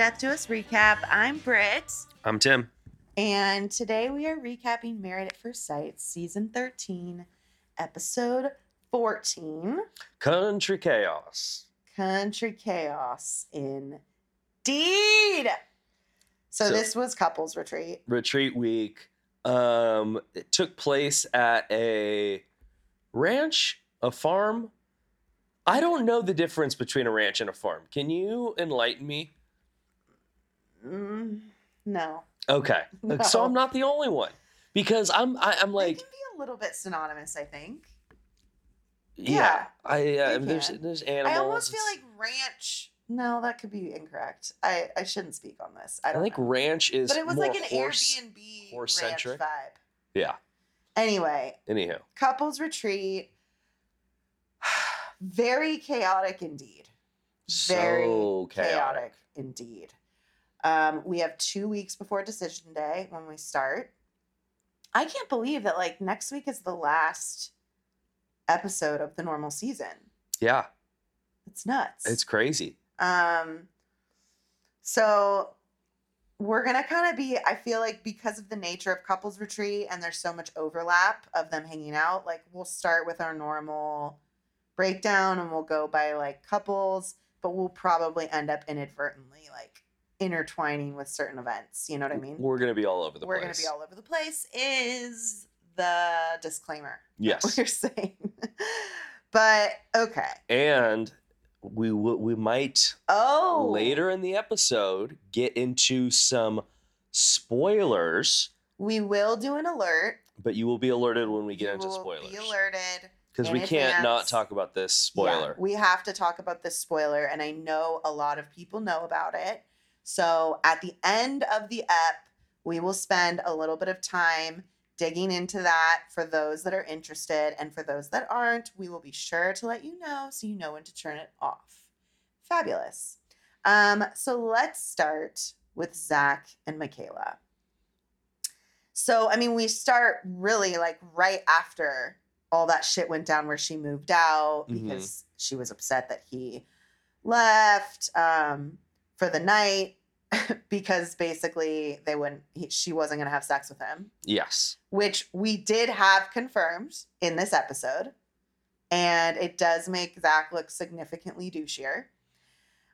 Death to Us recap. I'm Britt. I'm Tim. And today we are recapping Married at First Sight, Season 13, Episode 14. Country Chaos. Country Chaos, indeed. So this was couples retreat. Retreat week. It took place at a ranch, a farm. I don't know the difference between a ranch and a farm. Can you enlighten me? No. Okay. No. So I'm not the only one, because I'm like, they can be a little bit synonymous, I think. Yeah. There's animals. I almost feel like ranch. No, that could be incorrect. I shouldn't speak on this. I think ranch is, but it was more like an Airbnb horse-centric ranch vibe. Yeah. Anyhow, couples retreat. Very chaotic indeed. Very chaotic indeed. We have 2 weeks before decision day when we start. I can't believe that like next week is the last episode of the normal season. Yeah. It's nuts. It's crazy. So we're going to kind of be, I feel like because of the nature of couples retreat and there's so much overlap of them hanging out, like we'll start with our normal breakdown and we'll go by like couples, but we'll probably end up inadvertently like intertwining with certain events. You know what I mean? We're going to be all over the place. We're going to be all over the place is the disclaimer. Yes. We're saying. But okay. And we might later in the episode get into some spoilers. We will do an alert. But you will be alerted when we get into spoilers. You will be alerted. Because we can't not talk about this spoiler. Yeah, we have to talk about this spoiler. And I know a lot of people know about it. So at the end of the ep, we will spend a little bit of time digging into that for those that are interested. And for those that aren't, we will be sure to let you know so you know when to turn it off. Fabulous. So let's start with Zach and Michaela. So, I mean, we start really like right after all that shit went down where she moved out because she was upset that he left for the night because basically she wasn't going to have sex with him. Yes. Which we did have confirmed in this episode. And it does make Zach look significantly douchier.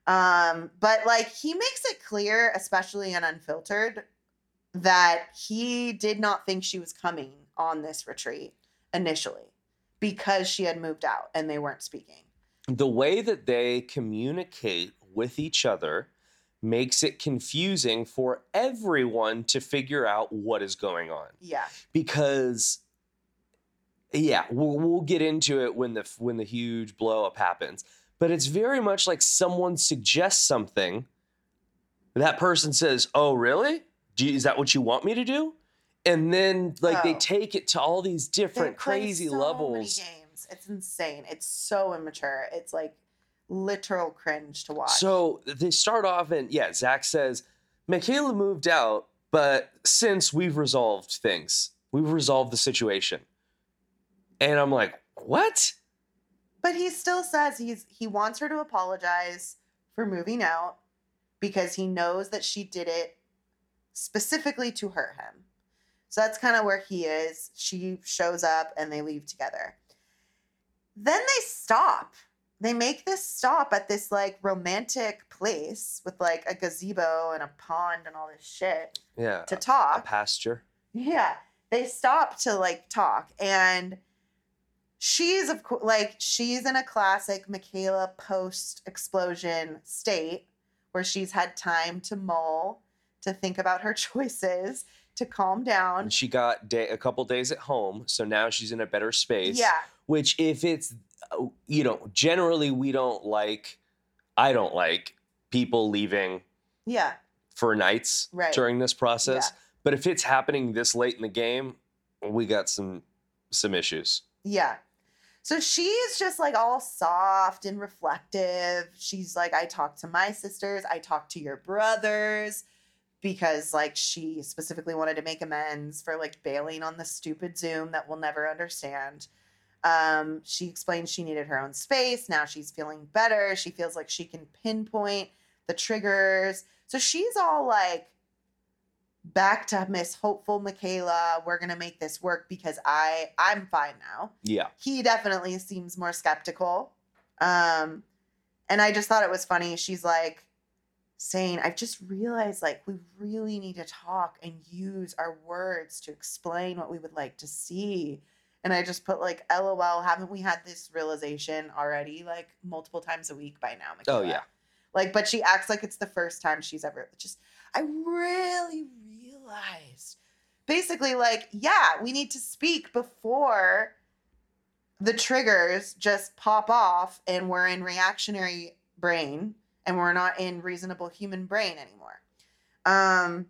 But like he makes it clear, especially in Unfiltered, that he did not think she was coming on this retreat initially because she had moved out and they weren't speaking. The way that they communicate with each other makes it confusing for everyone to figure out what is going on. Yeah. Because, we'll get into it when the huge blow up happens. But it's very much like someone suggests something. That person says, oh, really? Is that what you want me to do? And then, like, they take it to all these different crazy levels. Many games. It's insane. It's so immature. It's, like, literal cringe to watch. So they start off and, Zach says, Michaela moved out, but since we've resolved things, we've resolved the situation. And I'm like, what? But he still says he wants her to apologize for moving out because he knows that she did it specifically to hurt him. So that's kind of where he is. She shows up and they leave together. Then they stop. They make this stop at this like romantic place with like a gazebo and a pond and all this shit. Yeah. To talk. A pasture. Yeah. They stop to like talk. And she's of course like she's in a classic Michaela post-explosion state where she's had time to mull, to think about her choices, to calm down. And she got a couple days at home, so now she's in a better space. Yeah. Which if it's, you know, generally I don't like people leaving for nights during this process. Yeah. But if it's happening this late in the game, we got some issues. Yeah. So she's just like all soft and reflective. She's like, I talked to my sisters, I talked to your brothers. Because, like, she specifically wanted to make amends for, like, bailing on the stupid Zoom that we'll never understand. She explained she needed her own space. Now she's feeling better. She feels like she can pinpoint the triggers. So she's all like, back to Miss Hopeful Michaela, we're going to make this work because I'm fine now. Yeah. He definitely seems more skeptical. And I just thought it was funny. She's like saying, I've just realized like we really need to talk and use our words to explain what we would like to see. And I just put like, LOL, haven't we had this realization already like multiple times a week by now, Michaela? Oh, yeah. Like, but she acts like it's the first time she's ever just, I really realized. Basically like, yeah, we need to speak before the triggers just pop off and we're in reactionary brain and we're not in reasonable human brain anymore.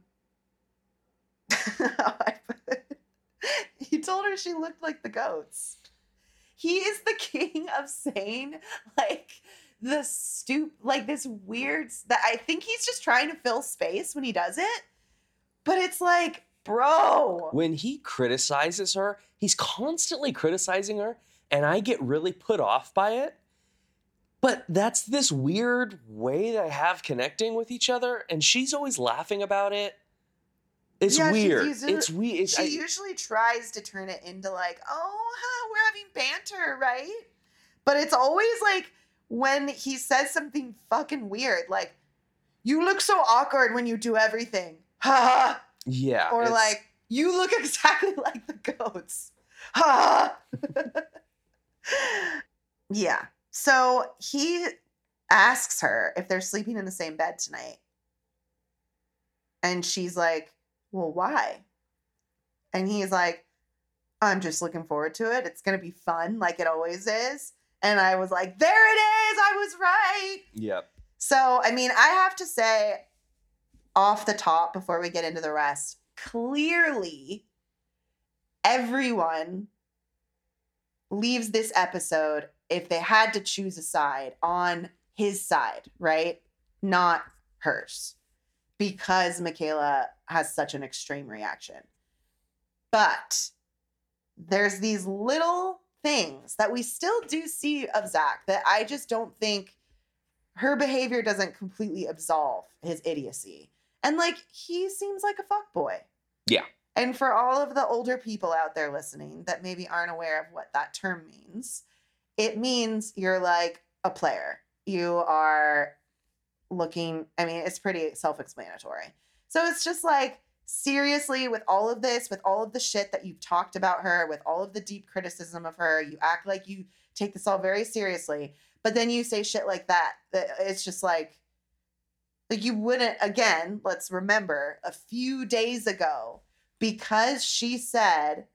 He told her she looked like the goats. He is the king of saying like, the like this weird that I think he's just trying to fill space when he does it, but it's like, bro. When he criticizes her, he's constantly criticizing her, and I get really put off by it. But that's this weird way they have connecting with each other, and she's always laughing about it. It's weird. It's weird. She usually tries to turn it into like, oh, huh, we're having banter, right? But it's always like, when he says something fucking weird, like, you look so awkward when you do everything. Ha ha. Yeah. Or like, you look exactly like the goats. Ha ha. Yeah. So he asks her if they're sleeping in the same bed tonight. And she's like, well, why? And he's like, I'm just looking forward to it. It's going to be fun like it always is. And I was like, there it is. I was right. Yep. So, I mean, I have to say off the top before we get into the rest, clearly everyone leaves this episode, if they had to choose a side, on his side, right? Not hers, because Michaela has such an extreme reaction. But there's these little things that we still do see of Zach that I just don't think her behavior doesn't completely absolve his idiocy. And like, he seems like a fuckboy. Yeah. And for all of the older people out there listening that maybe aren't aware of what that term means, it means you're like a player. You are looking, I mean, it's pretty self-explanatory. So it's just like, seriously, with all of this, with all of the shit that you've talked about her, with all of the deep criticism of her, you act like you take this all very seriously, but then you say shit like that. It's just like you wouldn't, again, let's remember a few days ago, because she said,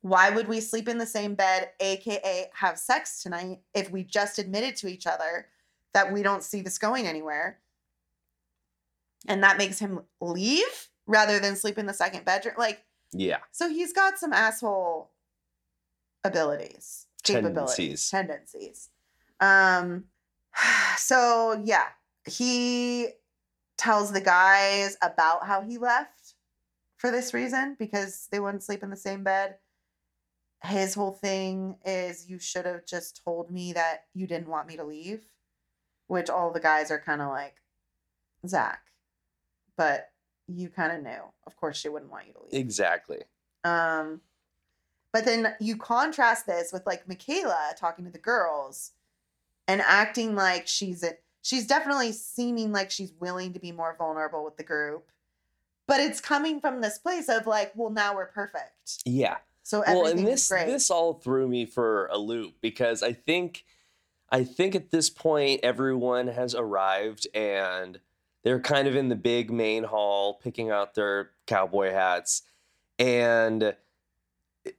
why would we sleep in the same bed, AKA have sex tonight, if we just admitted to each other that we don't see this going anywhere? And that makes him leave rather than sleep in the second bedroom. Like, yeah. So he's got some asshole abilities, tendencies. So yeah, he tells the guys about how he left for this reason, because they wouldn't sleep in the same bed. His whole thing is, you should have just told me that you didn't want me to leave, which all the guys are kind of like, Zach, but you kind of knew. Of course she wouldn't want you to leave. Exactly. But then you contrast this with like Michaela talking to the girls and acting like she's definitely seeming like she's willing to be more vulnerable with the group. But it's coming from this place of like, well, now we're perfect. Yeah. So everything's great. This all threw me for a loop, because I think at this point everyone has arrived and they're kind of in the big main hall picking out their cowboy hats. And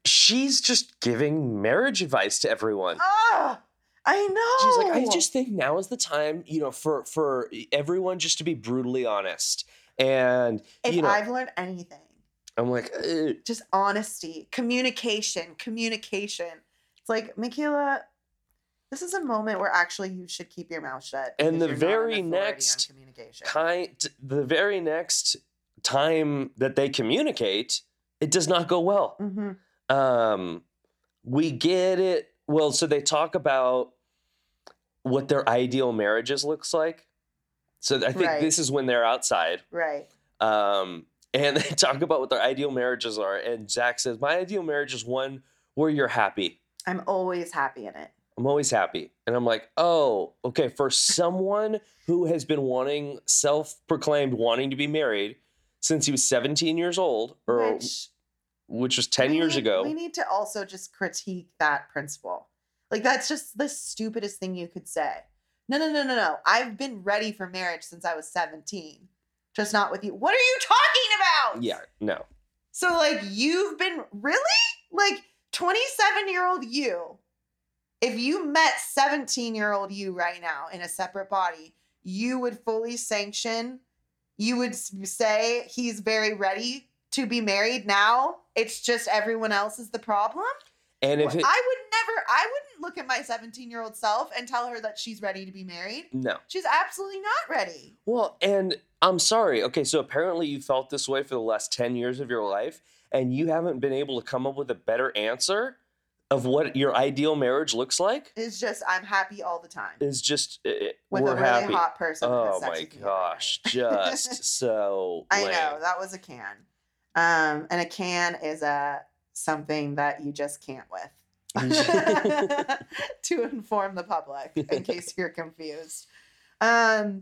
she's just giving marriage advice to everyone. Oh, I know. She's like, I just think now is the time, you know, for everyone just to be brutally honest. And if I've learned anything, I'm like, ugh. Just honesty, communication. It's like, Michaela, this is a moment where actually you should keep your mouth shut. And the very next time that they communicate, it does not go well. Mm-hmm. We get it. Well, so they talk about what their ideal marriages looks like. So I think this is when they're outside. Right. And they talk about what their ideal marriages are. And Zach says, my ideal marriage is one where you're happy. I'm always happy in it. I'm always happy. And I'm like, oh, okay. For someone who has been wanting, self-proclaimed, wanting to be married since he was 17 years old, or which was 10 years ago. We need to also just critique that principle. Like, that's just the stupidest thing you could say. No. I've been ready for marriage since I was 17. Just not with you. What are you talking about? Yeah, no. So, like, you've been... Really? Like, 27-year-old you... If you met 17-year-old you right now in a separate body, you would fully sanction, you would say he's very ready to be married now. It's just everyone else is the problem. And if it, I wouldn't look at my 17-year-old self and tell her that she's ready to be married. No. She's absolutely not ready. Well, and I'm sorry. Okay, so apparently you felt this way for the last 10 years of your life, and you haven't been able to come up with a better answer of what your ideal marriage looks like. It's just, I'm happy all the time. It's just, we're happy. With a really hot person. Oh my gosh, just so lame. I know, that was a can. And a can is something that you just can't with. To inform the public, in case you're confused. So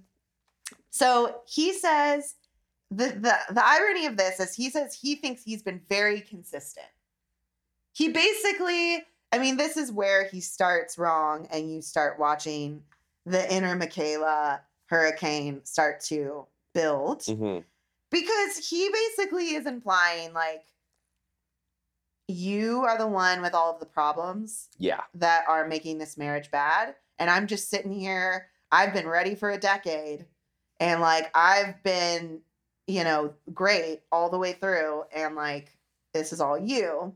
he says, the irony of this is he says he thinks he's been very consistent. He basically, I mean, this is where he starts wrong and you start watching the inner Michaela hurricane start to build. Mm-hmm. Because he basically is implying, like, you are the one with all of the problems that are making this marriage bad. And I'm just sitting here. I've been ready for a decade. And, like, I've been, you know, great all the way through. And, like, this is all you.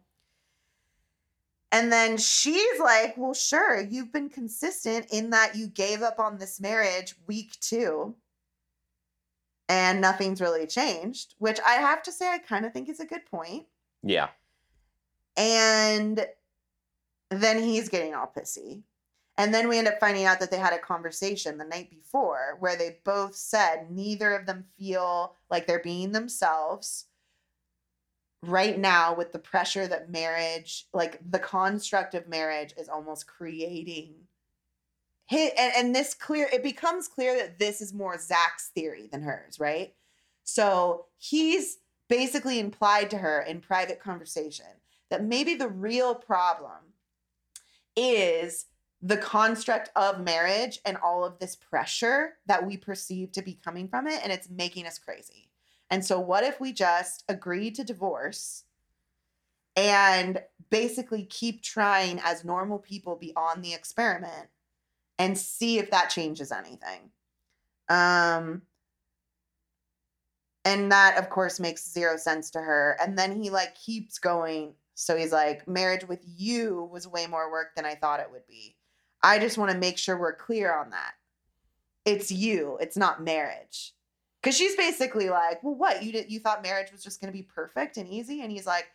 And then she's like, well, sure, you've been consistent in that you gave up on this marriage week 2 and nothing's really changed, which I have to say, I kind of think is a good point. Yeah. And then he's getting all pissy. And then we end up finding out that they had a conversation the night before where they both said neither of them feel like they're being themselves right now with the pressure that marriage, like the construct of marriage, is almost creating hit. And this clear, it becomes clear that this is more Zach's theory than hers. Right. So he's basically implied to her in private conversation that maybe the real problem is the construct of marriage and all of this pressure that we perceive to be coming from it. And it's making us crazy. And so what if we just agree to divorce and basically keep trying as normal people beyond the experiment and see if that changes anything? And that, of course, makes zero sense to her. And then he, like, keeps going. So he's like, marriage with you was way more work than I thought it would be. I just want to make sure we're clear on that. It's you. It's not marriage. Because she's basically like, well, what? You thought marriage was just going to be perfect and easy? And he's like,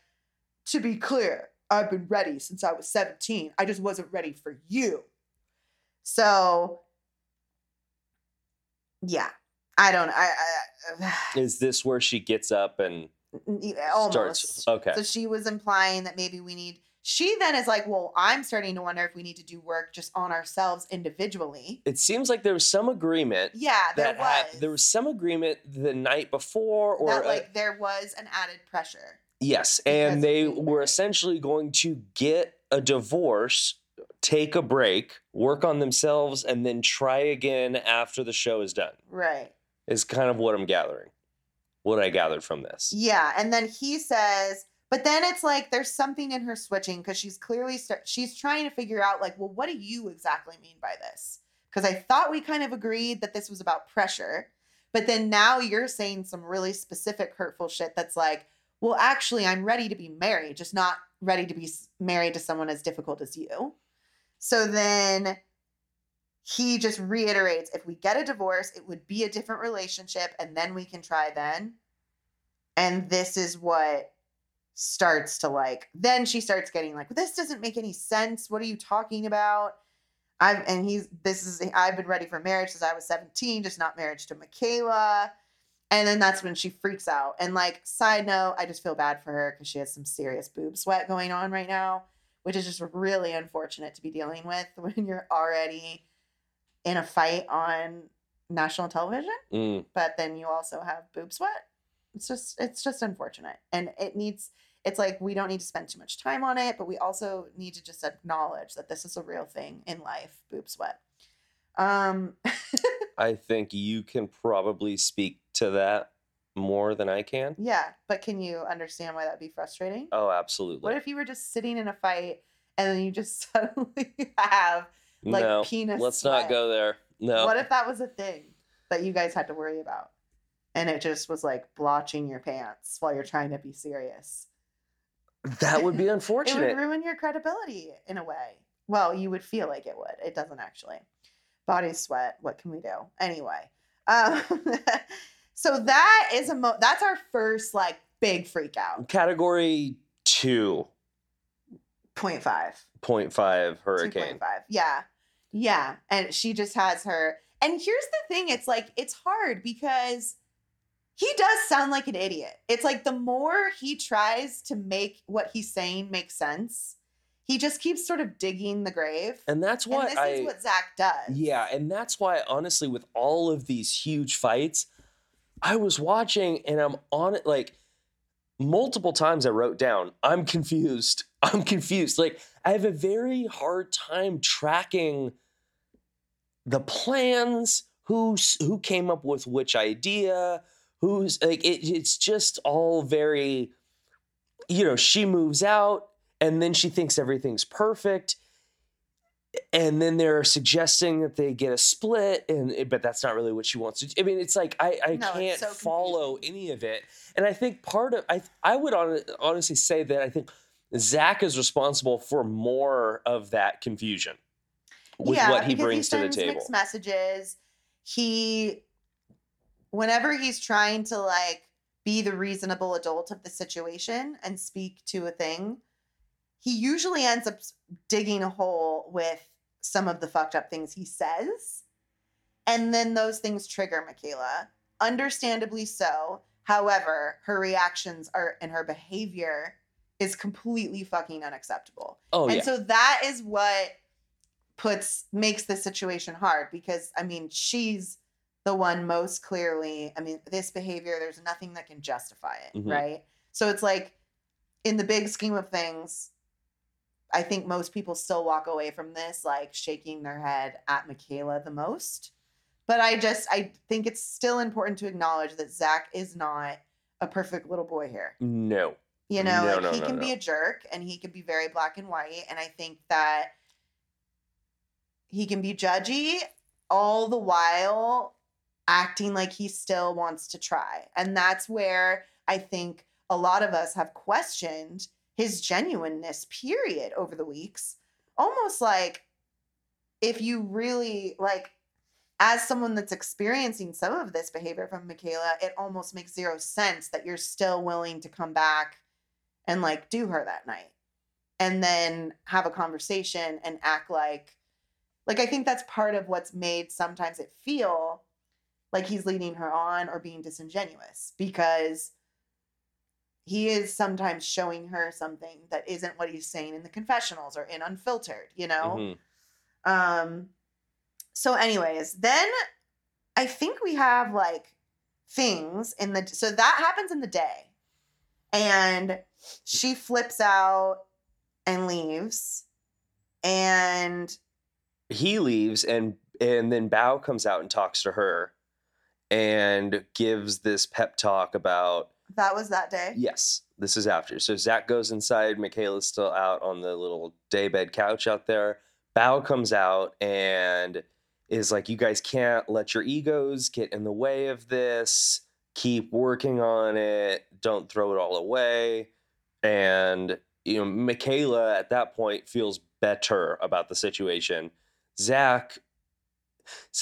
to be clear, I've been ready since I was 17. I just wasn't ready for you. So, yeah. I don't know. Is this where she gets up and almost starts? Okay. So she was implying that maybe she then is like, well, I'm starting to wonder if we need to do work just on ourselves individually. It seems like there was some agreement. Yeah, there was some agreement the night before. Or that, like, there was an added pressure. Yes, and they were essentially going to get a divorce, take a break, work on themselves, and then try again after the show is done. Right. Is kind of what I'm gathering, what I gathered from this. Yeah, and then he says... But then it's like there's something in her switching because she's clearly she's trying to figure out, like, well, what do you exactly mean by this? Because I thought we kind of agreed that this was about pressure. But then now you're saying some really specific hurtful shit that's like, well, actually, I'm ready to be married, just not ready to be married to someone as difficult as you. So then he just reiterates, if we get a divorce, it would be a different relationship and then we can try then. And this is what... starts to, like, then she starts getting like, this doesn't make any sense. What are you talking about? I've been ready for marriage since I was 17, just not marriage to Michaela. And then that's when she freaks out. And like, side note, I just feel bad for her because she has some serious boob sweat going on right now, which is just really unfortunate to be dealing with when you're already in a fight on national television. Mm. But then you also have boob sweat. It's just unfortunate. And it's like, we don't need to spend too much time on it, but we also need to just acknowledge that this is a real thing in life, boob sweat. I think you can probably speak to that more than I can. Yeah, but can you understand why that'd be frustrating? Oh, absolutely. What if you were just sitting in a fight and then you just suddenly have like penis let's sweat? Not go there. No. What if that was a thing that you guys had to worry about? And it just was like blotching your pants while you're trying to be serious. That would be unfortunate. It would ruin your credibility in a way. Well, you would feel like it would. It doesn't actually. Body sweat. What can we do? Anyway. So that is that's our first like big freak out. Category 2. 0.5 hurricane. 2.5. Yeah. Yeah. And she just has her. And here's the thing. It's like, it's hard because he does sound like an idiot. It's like the more he tries to make what he's saying make sense, he just keeps sort of digging the grave. And that's what is what Zach does. Yeah. And that's why, honestly, with all of these huge fights, I was watching and I'm on it like multiple times I wrote down, I'm confused. Like, I have a very hard time tracking the plans, who came up with which idea, who's like, it's just all very, she moves out and then she thinks everything's perfect. And then they're suggesting that they get a split, but that's not really what she wants to do. I mean, it's like, I can't follow any of it. And I think I would honestly say that I think Zach is responsible for more of that confusion with what he brings to the table. Yeah, because he sends mixed messages. Whenever he's trying to like be the reasonable adult of the situation and speak to a thing, he usually ends up digging a hole with some of the fucked up things he says. And then those things trigger Michaela. Understandably so. However, her reactions and her behavior is completely fucking unacceptable. Oh, and so that is what makes the situation hard because, I mean, she's the one most clearly, I mean, this behavior, there's nothing that can justify it, mm-hmm. right? So it's like, in the big scheme of things, I think most people still walk away from this, like shaking their head at Michaela the most. But I think it's still important to acknowledge that Zach is not a perfect little boy here. No. He can be a jerk and he can be very black and white. And I think that he can be judgy all the while acting like he still wants to try. And that's where I think a lot of us have questioned his genuineness, period, over the weeks. Almost like if you really, like, as someone that's experiencing some of this behavior from Michaela, it almost makes zero sense that you're still willing to come back and, like, do her that night and then have a conversation and act like, I think that's part of what's made sometimes it feel like he's leading her on or being disingenuous because he is sometimes showing her something that isn't what he's saying in the confessionals or in Unfiltered, Mm-hmm. So anyways, then I think we have like things so that happens in the day and she flips out and leaves and he leaves and then Bao comes out and talks to her and gives this pep talk about, that was that day? Yes. This is after. So Zach goes inside. Michaela's still out on the little daybed couch out there. Bao comes out and is like, you guys can't let your egos get in the way of this. Keep working on it. Don't throw it all away. And, Michaela at that point feels better about the situation. Zach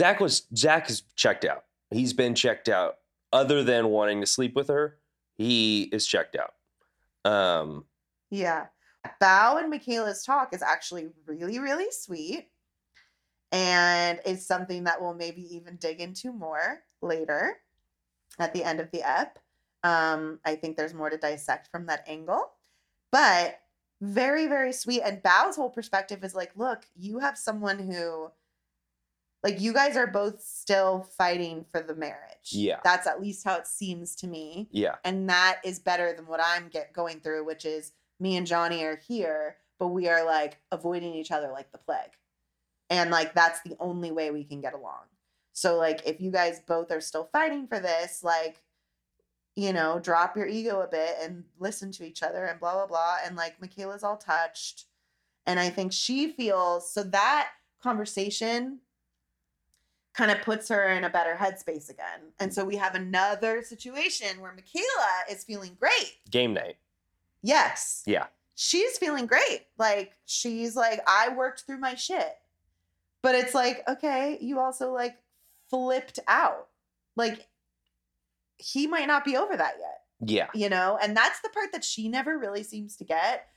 is checked out. He's been checked out. Other than wanting to sleep with her, he is checked out. Bao and Michaela's talk is actually really, really sweet. And it's something that we'll maybe even dig into more later at the end of the ep. I think there's more to dissect from that angle. But very, very sweet. And Bao's whole perspective is like, look, you have someone who, like, you guys are both still fighting for the marriage. Yeah. That's at least how it seems to me. Yeah. And that is better than what I'm going through, which is me and Johnny are here, but we are, like, avoiding each other like the plague. And, like, that's the only way we can get along. So, like, if you guys both are still fighting for this, like, you know, drop your ego a bit and listen to each other and blah, blah, blah. And, like, Michaela's all touched. And I think she feels, so that conversation kind of puts her in a better headspace again. And so we have another situation where Michaela is feeling great. Game night. Yes. Yeah. She's feeling great. Like, she's like, I worked through my shit. But it's like, okay, you also, like, flipped out. Like, he might not be over that yet. Yeah. You know? And that's the part that she never really seems to get.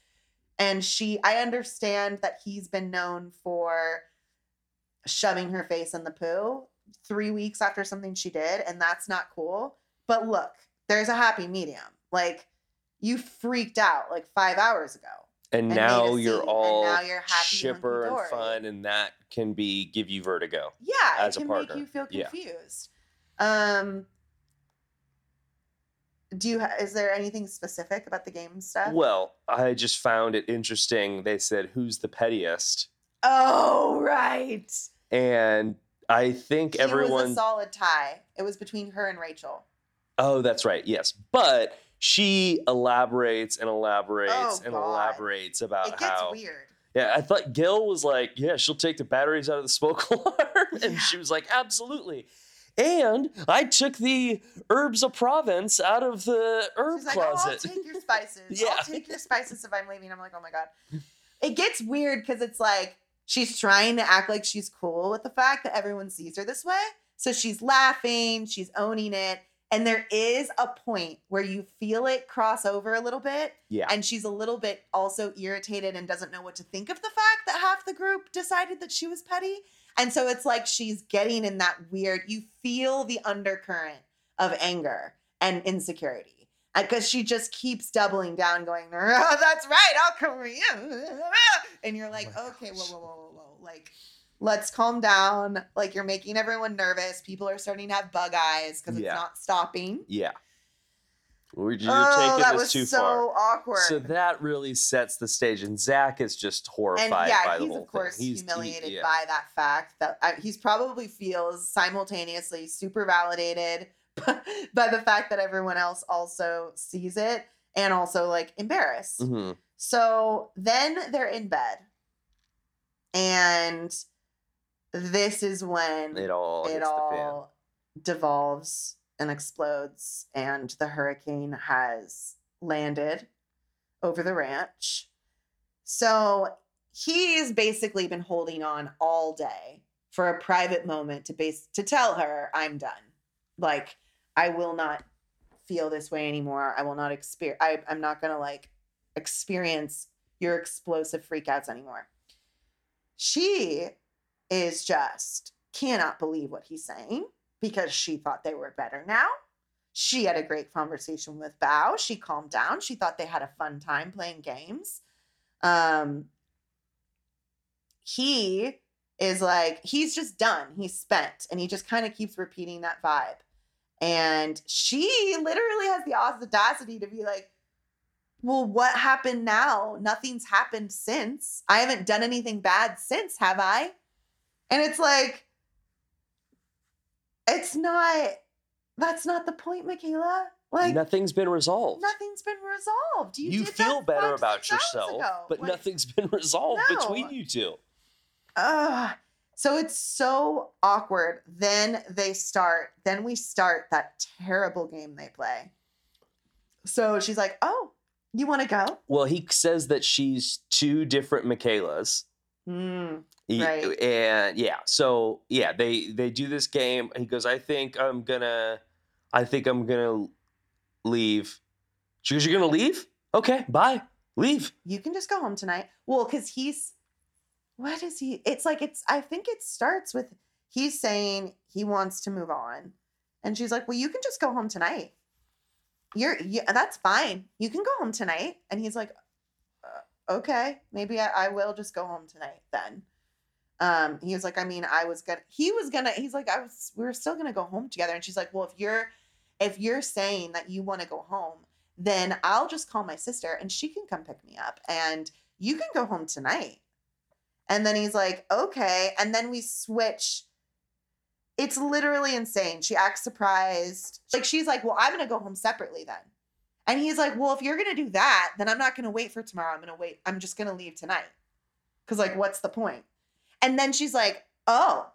And I understand that he's been known for shoving her face in the poo 3 weeks after something she did. And that's not cool. But look, there's a happy medium. Like, you freaked out like 5 hours ago. And now you're all chipper and fun, and that can give you vertigo. Yeah, as a partner. It can make you feel confused. Yeah. Is there anything specific about the game stuff? Well, I just found it interesting. They said, "Who's the pettiest?" Oh, right. And I think everyone was a solid tie. It was between her and Rachel. Oh, that's right. Yes, but. She elaborates about how... It gets weird. Yeah, I thought Gil was like, yeah, she'll take the batteries out of the smoke alarm. And she was like, absolutely. And I took the herbs of Provence out of the herb closet. She's like, oh, I'll take your spices. Yeah. I'll take your spices if I'm leaving. I'm like, oh my God. It gets weird because it's like, she's trying to act like she's cool with the fact that everyone sees her this way. So she's laughing. She's owning it. And there is a point where you feel it cross over a little bit. Yeah. And she's a little bit also irritated and doesn't know what to think of the fact that half the group decided that she was petty. And so it's like she's getting in that weird, you feel the undercurrent of anger and insecurity. Because she just keeps doubling down going, oh, that's right, I'll come for you. And you're like, okay, whoa. Like, let's calm down. Like, you're making everyone nervous. People are starting to have bug eyes because it's not stopping. Yeah. You're taking this too far. Oh, that was so awkward. So that really sets the stage. And Zach is just horrified by the whole thing. And he's, of course, humiliated by that fact. That he's probably feels simultaneously super validated by the fact that everyone else also sees it and also, like, embarrassed. Mm-hmm. So then they're in bed. And... this is when it all devolves and explodes, and the hurricane has landed over the ranch. So he's basically been holding on all day for a private moment to tell her, I'm done. Like, I will not feel this way anymore. I will not I'm not going to, like, experience your explosive freakouts anymore. She... is just cannot believe what he's saying because she thought they were better now. She had a great conversation with Bao. She calmed down. She thought they had a fun time playing games. He is like, he's just done. He's spent. And he just kind of keeps repeating that vibe. And she literally has the audacity to be like, well, what happened now? Nothing's happened since. I haven't done anything bad since, have I? And it's like, that's not the point, Michaela. Like, nothing's been resolved. You feel better about yourself, but like, nothing's been resolved between you two. So it's so awkward. Then we start that terrible game they play. So she's like, oh, you want to go? Well, he says that she's two different Michaelas. Right. And they do this game. He goes, I think I'm gonna leave. She goes, you're gonna leave? Okay, bye. Leave. You can just go home tonight. Well, because he's What is he? It's like, it's, I think it starts with he's saying he wants to move on. And she's like, well, you can just go home tonight. That's fine. You can go home tonight. And he's like, okay, maybe I will just go home tonight then. He was like, I mean, we were still going to go home together. And she's like, well, if you're saying that you want to go home, then I'll just call my sister and she can come pick me up and you can go home tonight. And then he's like, okay. And then we switch. It's literally insane. She acts surprised. Like, she's like, well, I'm going to go home separately then. And he's like, well, if you're going to do that, then I'm not going to wait for tomorrow. I'm just going to leave tonight. Cause like, what's the point? And then she's like, oh,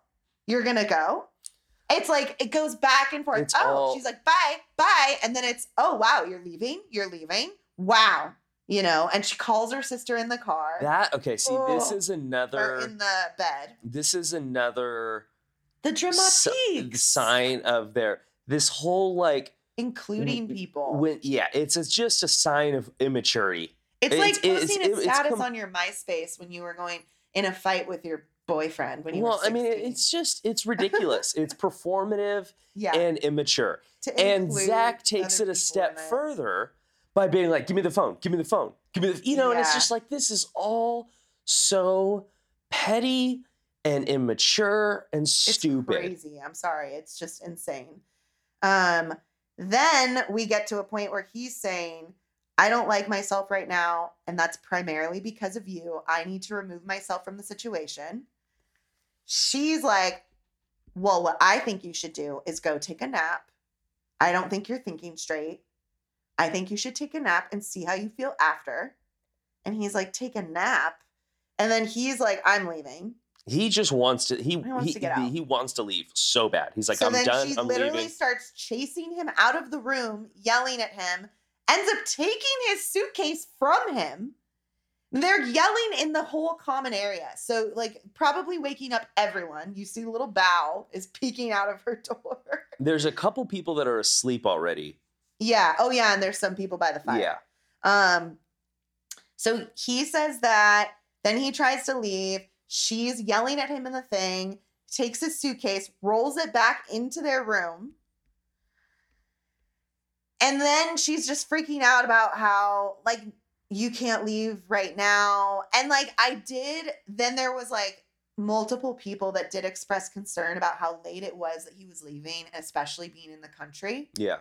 you're going to go. It's like, it goes back and forth. She's like, bye. And then it's, oh, wow, you're leaving. Wow. You know, and she calls her sister in the car. This is another. Or in the bed. This is another. The dramatique. Sign of their, this whole like. Including people. It's just a sign of immaturity. It's like posting a status on your MySpace when you were going in a fight with your boyfriend when you were 16. Well, I mean, it's ridiculous. It's performative and immature. And Zach takes it a step further by being like, give me the phone. And it's just like, this is all so petty and immature and stupid. It's crazy. I'm sorry. It's just insane. Then we get to a point where he's saying, I don't like myself right now, and that's primarily because of you. I need to remove myself from the situation. She's like, well, what I think you should do is go take a nap. I don't think you're thinking straight. I think you should take a nap and see how you feel after. And he's like, take a nap. And then he's like, I'm leaving. He just wants to, he wants to get out. He wants to leave so bad. He's like, I'm done, I'm leaving. So then she literally starts chasing him out of the room, yelling at him, ends up taking his suitcase from him. They're yelling in the whole common area. So like probably waking up everyone. You see little Bao is peeking out of her door. There's a couple people that are asleep already. Yeah. Oh yeah. And there's some people by the fire. Yeah. So he says that, then he tries to leave. She's yelling at him in the thing, takes his suitcase, rolls it back into their room. And then she's just freaking out about how, like, you can't leave right now. And, like, then there was, like, multiple people that did express concern about how late it was that he was leaving, especially being in the country. Yeah.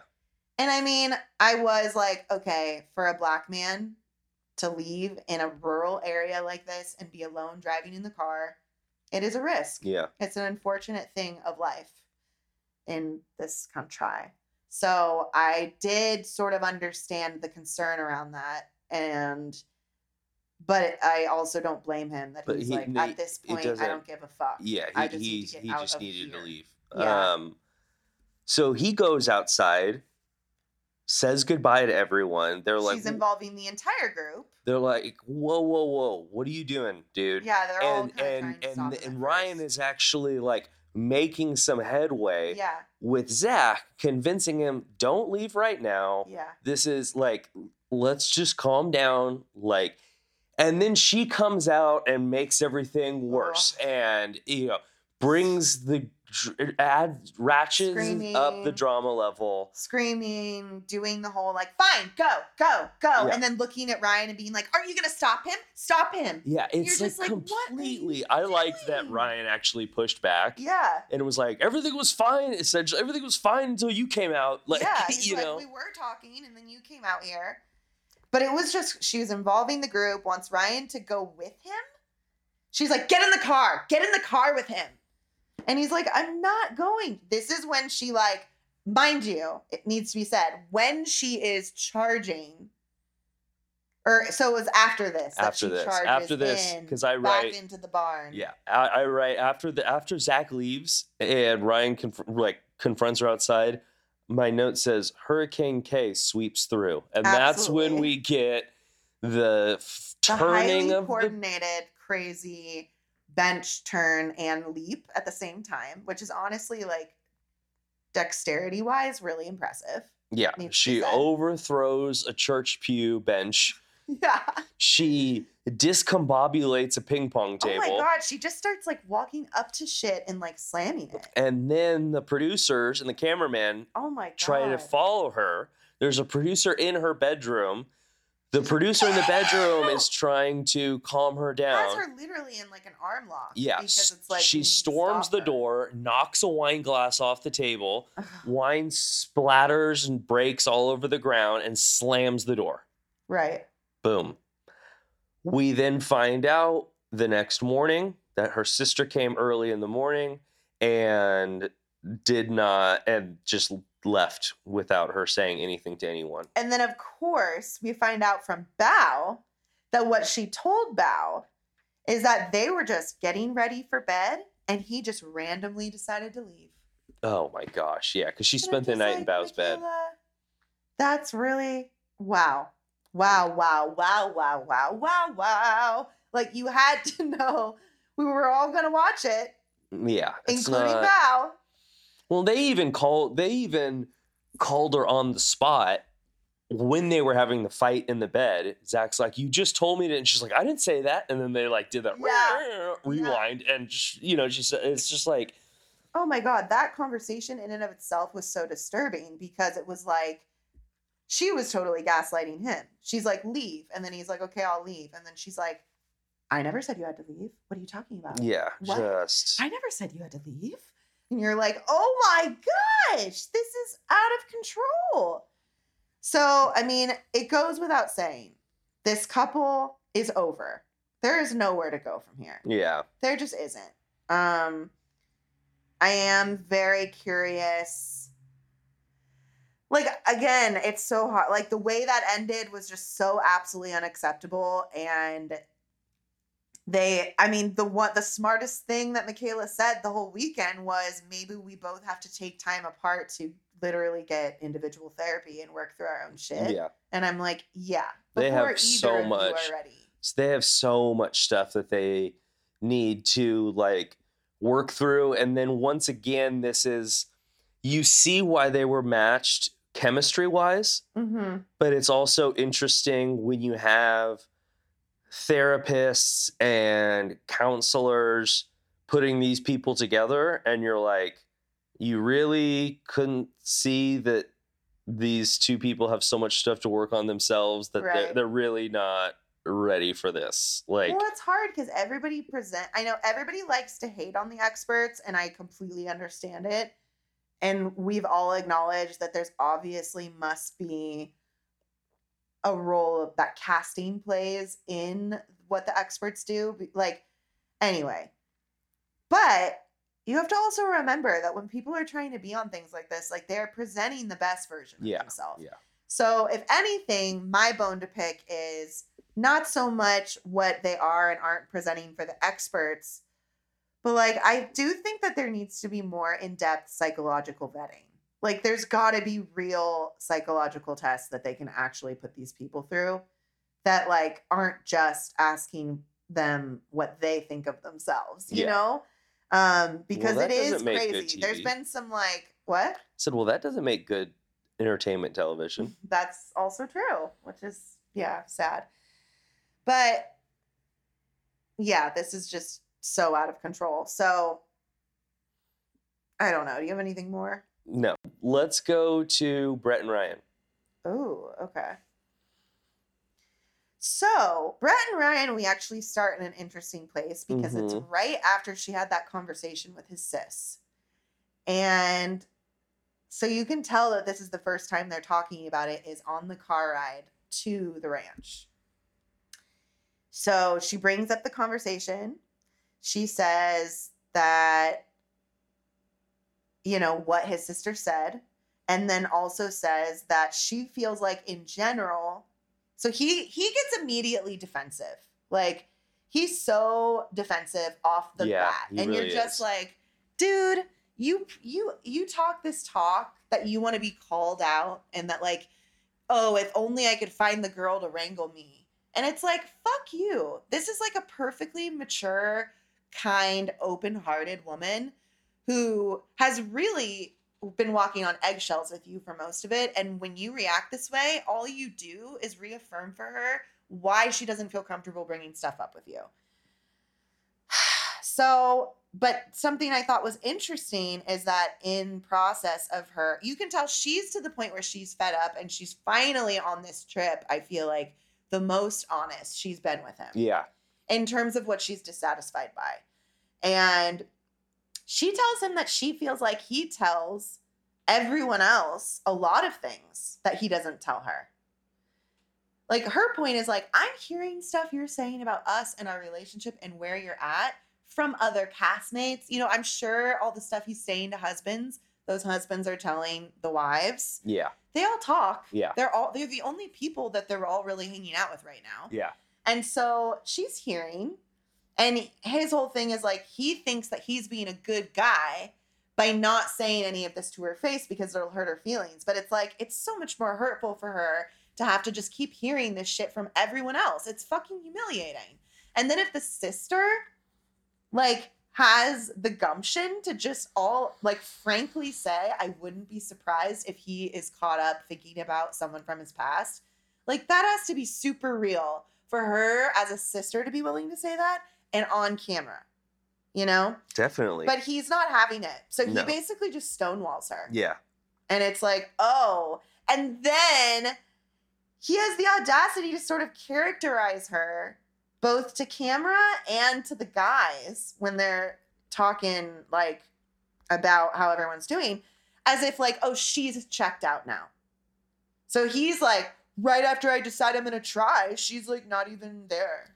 And, I mean, I was like, okay, for a Black man to leave in a rural area like this and be alone driving in the car, it is a risk. Yeah. It's an unfortunate thing of life in this country. So I did sort of understand the concern around that, but I also don't blame him at this point, I don't give a fuck. Yeah, he just needed to leave. Yeah. So he goes outside, says goodbye to everyone. They're like, she's involving the entire group. They're like, whoa, what are you doing, dude? Yeah, they're all and Ryan is actually like making some headway with Zach, convincing him, don't leave right now. Yeah. This is like, let's just calm down. Like, and then she comes out and makes everything worse and, you know, brings the ratchets up the drama level. Screaming, doing the whole like, fine, go. Yeah. And then looking at Ryan and being like, are you going to stop him? Yeah. It's like, completely. What? I liked that Ryan actually pushed back. Yeah. And it was like, everything was fine. Essentially, everything was fine until you came out. Like, yeah. You know, we were talking and then you came out here. But it was just, she was involving the group, wants Ryan to go with him. She's like, get in the car with him. And he's like, I'm not going. This is when she, like, mind you, it needs to be said, when she is charging, or so it was after this, because I write back into the barn. Yeah, I write after Zach leaves and Ryan confronts her outside. My note says Hurricane K sweeps through, and that's when we get the turning of coordinated, crazy bench turn and leap at the same time, which is honestly, like, dexterity wise really impressive. Yeah, she overthrows a church pew bench Yeah. She discombobulates a ping pong table. Oh my God, she just starts like walking up to shit and like slamming it. And then the producers and the cameraman try to follow her. There's a producer in her bedroom. The producer in the bedroom is trying to calm her down. Has her literally in like an arm lock. Yeah. Because it's like she storms the door, knocks a wine glass off the table, wine splatters and breaks all over the ground, and slams the door. Right. Boom. We then find out the next morning that her sister came early in the morning and just left without her saying anything to anyone. And then, of course, we find out from Bao that what she told Bao is that they were just getting ready for bed and he just randomly decided to leave. Oh my gosh. Yeah, because she spent the night in Bao's bed. That's really wow. Like, you had to know we were all gonna watch it. Yeah. Including Bao. Well, they even called her on the spot when they were having the fight in the bed. Zach's like, "You just told me to," and she's like, "I didn't say that." And then they like did that rewind, and she said, "It's just like, oh my God, that conversation in and of itself was so disturbing because it was like she was totally gaslighting him. She's like, "Leave," and then he's like, "Okay, I'll leave," and then she's like, "I never said you had to leave. What are you talking about?" Yeah, what? I never said you had to leave. And you're like, oh my gosh, this is out of control. So, I mean, it goes without saying, this couple is over. There is nowhere to go from here. Yeah. There just isn't. I am very curious. Like, again, it's so hard. Like, the way that ended was just so absolutely unacceptable. And the smartest thing that Michaela said the whole weekend was maybe we both have to take time apart to literally get individual therapy and work through our own shit. Yeah. And I'm like, yeah, they have so much. They have so much stuff that they need to like work through. And then once again, you see why they were matched chemistry wise, but it's also interesting when you have therapists and counselors putting these people together and you're like, you really couldn't see that these two people have so much stuff to work on themselves that they're really not ready for this. Like, well, it's hard because I know everybody likes to hate on the experts and I completely understand it. And we've all acknowledged that there's obviously must be a role that casting plays in what the experts do. Like, anyway. But you have to also remember that when people are trying to be on things like this, like, they're presenting the best version of themselves. Yeah. So if anything, my bone to pick is not so much what they are and aren't presenting for the experts, but like, I do think that there needs to be more in-depth psychological vetting. Like, there's got to be real psychological tests that they can actually put these people through that, like, aren't just asking them what they think of themselves, you know? Because it is crazy. There's been some, like, what? I said, well, that doesn't make good entertainment television. That's also true, which is, sad. But, this is just so out of control. So, I don't know. Do you have anything more? No. Let's go to Brett and Ryan. Oh, okay. So Brett and Ryan, we actually start in an interesting place because it's right after she had that conversation with his sis. And so you can tell that this is the first time they're talking about it is on the car ride to the ranch. So she brings up the conversation. She says that, what his sister said, and then also says that she feels like in general, so he gets immediately defensive. Like, he's so defensive off the bat. And really you're just like, dude, you talk this talk that you want to be called out and that like, oh, if only I could find the girl to wrangle me. And it's like, fuck you. This is like a perfectly mature, kind, open-hearted woman who has really been walking on eggshells with you for most of it. And when you react this way, all you do is reaffirm for her why she doesn't feel comfortable bringing stuff up with you. So, but something I thought was interesting is that in process of her, you can tell she's to the point where she's fed up and she's finally on this trip, I feel like, the most honest she's been with him. Yeah. In terms of what she's dissatisfied by. And she tells him that she feels like he tells everyone else a lot of things that he doesn't tell her. Like, her point is like, I'm hearing stuff you're saying about us and our relationship and where you're at from other castmates. You know, I'm sure all the stuff he's saying to husbands, those husbands are telling the wives. Yeah. They all talk. Yeah. They're the only people that they're all really hanging out with right now. Yeah. And so she's hearing, and his whole thing is like, he thinks that he's being a good guy by not saying any of this to her face because it'll hurt her feelings. But it's like, it's so much more hurtful for her to have to just keep hearing this shit from everyone else. It's fucking humiliating. And then if the sister, like, has the gumption to just all, like, frankly say, I wouldn't be surprised if he is caught up thinking about someone from his past. Like, that has to be super real for her as a sister to be willing to say that and on camera, you know? Definitely. But he's not having it. So he basically just stonewalls her. Yeah. And it's like, oh. And then he has the audacity to sort of characterize her both to camera and to the guys when they're talking, like, about how everyone's doing, as if, like, oh, she's checked out now. So he's like, right after I decide I'm going to try, she's, like, not even there.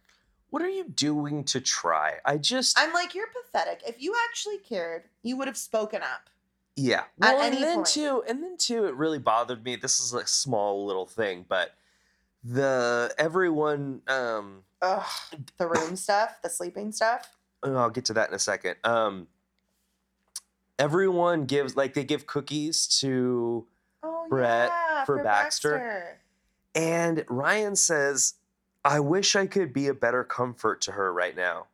What are you doing to try? I'm like, you're pathetic. If you actually cared, you would have spoken up. Yeah. Well, and then, too, it really bothered me. This is a small little thing, but the room stuff, the sleeping stuff. I'll get to that in a second. Everyone gives, like, they give cookies to Brett for Baxter. And Ryan says, I wish I could be a better comfort to her right now.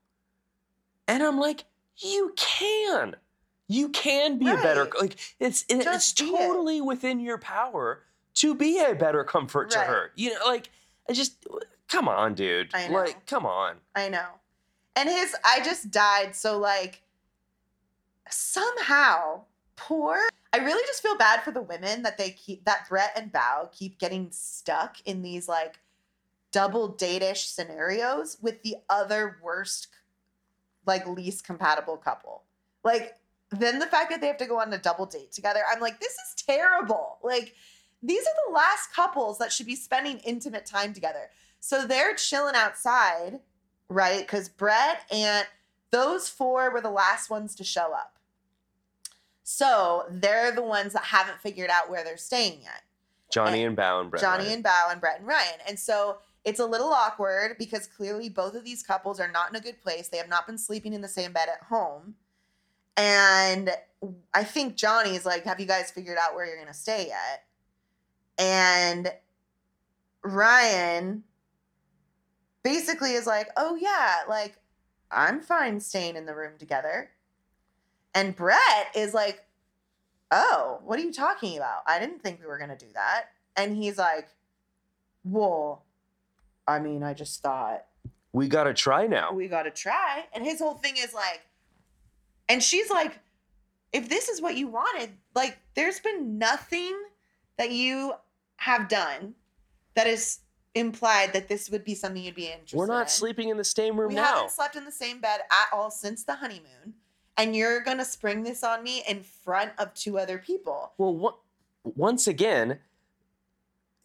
And I'm like, you can be a better, like, it's totally within your power to be a better comfort to her. You know, like, I just, come on, dude. I know. Like, come on. I know. And I just died. So, like, somehow, I really just feel bad for the women that that Brett and Bao keep getting stuck in these, like, double date-ish scenarios with the other worst, like, least compatible couple. Like, then the fact that they have to go on a double date together, I'm like, this is terrible. Like, these are the last couples that should be spending intimate time together. So they're chilling outside, right? Because Brett and those four were the last ones to show up. So they're the ones that haven't figured out where they're staying yet. Johnny and Bao and Brett and Ryan. And so it's a little awkward because clearly both of these couples are not in a good place. They have not been sleeping in the same bed at home. And I think Johnny's like, have you guys figured out where you're going to stay yet? And Ryan basically is like, oh, yeah, like, I'm fine staying in the room together. And Brett is like, oh, what are you talking about? I didn't think we were going to do that. And he's like, well, I mean, I just thought. We got to try now. We got to try. And his whole thing is like, and she's like, if this is what you wanted, like, there's been nothing that you have done that is implied that this would be something you'd be interested in. We're not sleeping in the same room now. We haven't slept in the same bed at all since the honeymoon. And you're going to spring this on me in front of two other people. Well, once again,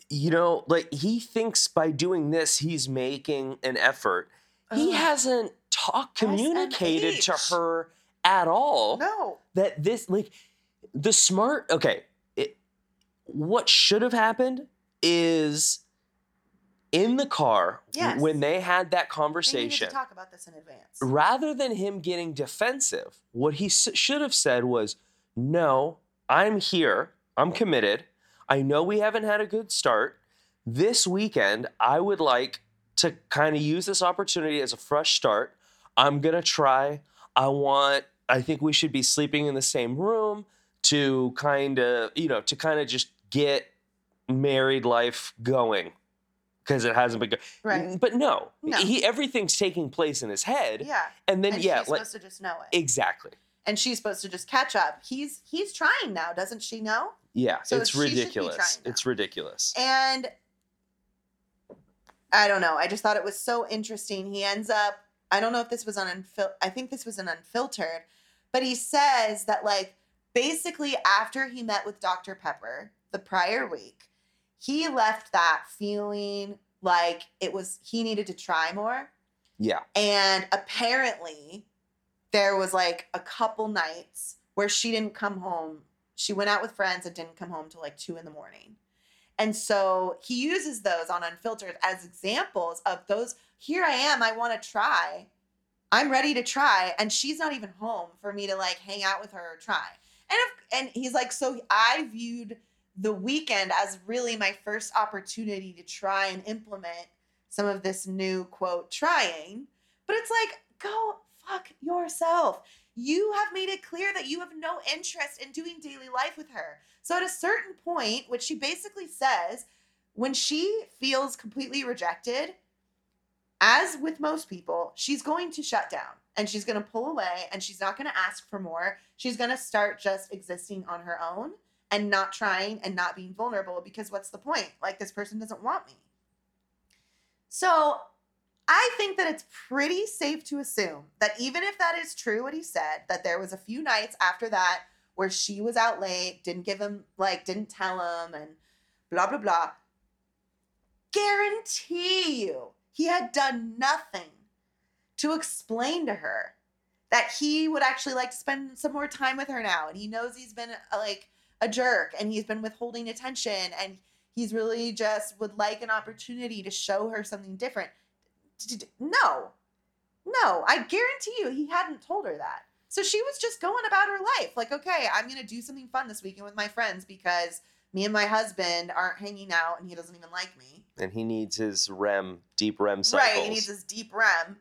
you know, like, he thinks by doing this, he's making an effort. He hasn't communicated to her at all. No. That this, like, the smart, okay. What should have happened is in the car when they had that conversation. They need to talk about this in advance. Rather than him getting defensive, what he should have said was, no, I'm here. I'm committed. I know we haven't had a good start. This weekend, I would like to kind of use this opportunity as a fresh start. I'm going to try. I think we should be sleeping in the same room to kind of, you know, just get married life going. because it hasn't been good. Right. But no. Everything's taking place in his head. Yeah. And then, she's supposed to just know it. Exactly. And she's supposed to just catch up. He's trying now. Doesn't she know? Yeah. So it's ridiculous. It's ridiculous. And I don't know. I just thought it was so interesting. He ends up, I don't know if this was I think this was an unfiltered, but he says that, like, basically after he met with Dr. Pepper the prior week, he left that feeling like he needed to try more. Yeah. And apparently there was like a couple nights where she didn't come home. She went out with friends and didn't come home till like 2 a.m. And so he uses those on Unfiltered as examples of those. Here I am. I want to try. I'm ready to try. And she's not even home for me to like hang out with her or try. And he's like, so I viewed the weekend as really my first opportunity to try and implement some of this new, quote, trying. But it's like, go fuck yourself. You have made it clear that you have no interest in doing daily life with her. So at a certain point, which she basically says, when she feels completely rejected, as with most people, she's going to shut down and she's going to pull away and she's not going to ask for more. She's going to start just existing on her own and not trying and not being vulnerable, because what's the point? Like, this person doesn't want me. So I think that it's pretty safe to assume that even if that is true, what he said, that there was a few nights after that where she was out late, didn't tell him and blah, blah, blah. Guarantee you, he had done nothing to explain to her that he would actually like to spend some more time with her now. And he knows he's been like a jerk and he's been withholding attention and he's really just would like an opportunity to show her something different. No, I guarantee you he hadn't told her that. So she was just going about her life. Like, okay, I'm going to do something fun this weekend with my friends because me and my husband aren't hanging out and he doesn't even like me. And he needs his deep REM cycles. Right, he needs his deep REM.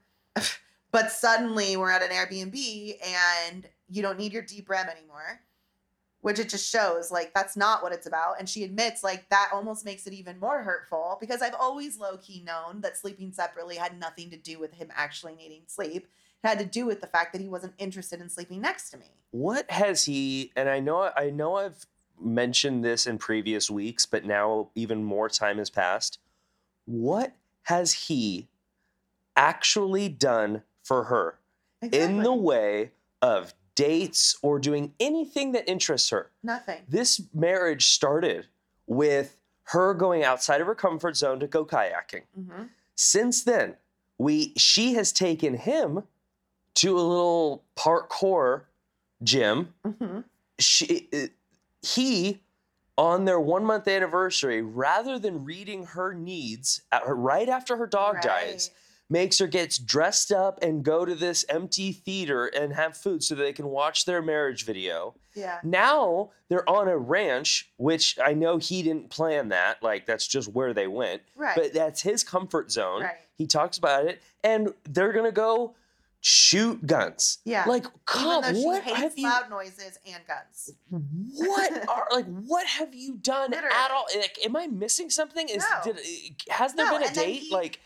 But suddenly we're at an Airbnb and you don't need your deep REM anymore, which it just shows, like, that's not what it's about. And she admits, like, that almost makes it even more hurtful because I've always low-key known that sleeping separately had nothing to do with him actually needing sleep. It had to do with the fact that he wasn't interested in sleeping next to me. What has he, and I know I've mentioned this in previous weeks, but now even more time has passed. What has he actually done for her in the way of dates or doing anything that interests her? Nothing. This marriage started with her going outside of her comfort zone to go kayaking. Mm-hmm. Since then, she has taken him to a little parkour gym. Mm-hmm. He, on their 1-month anniversary, rather than reading her needs right after her dog dies, makes her gets dressed up and go to this empty theater and have food so that they can watch their marriage video. Yeah. Now they're on a ranch, which I know he didn't plan that. Like, that's just where they went. Right. But that's his comfort zone. Right. He talks about it. And they're going to go shoot guns. Yeah. Like, God, what have you... loud noises and guns. What have you done at all? Like, am I missing something? Has there been a date?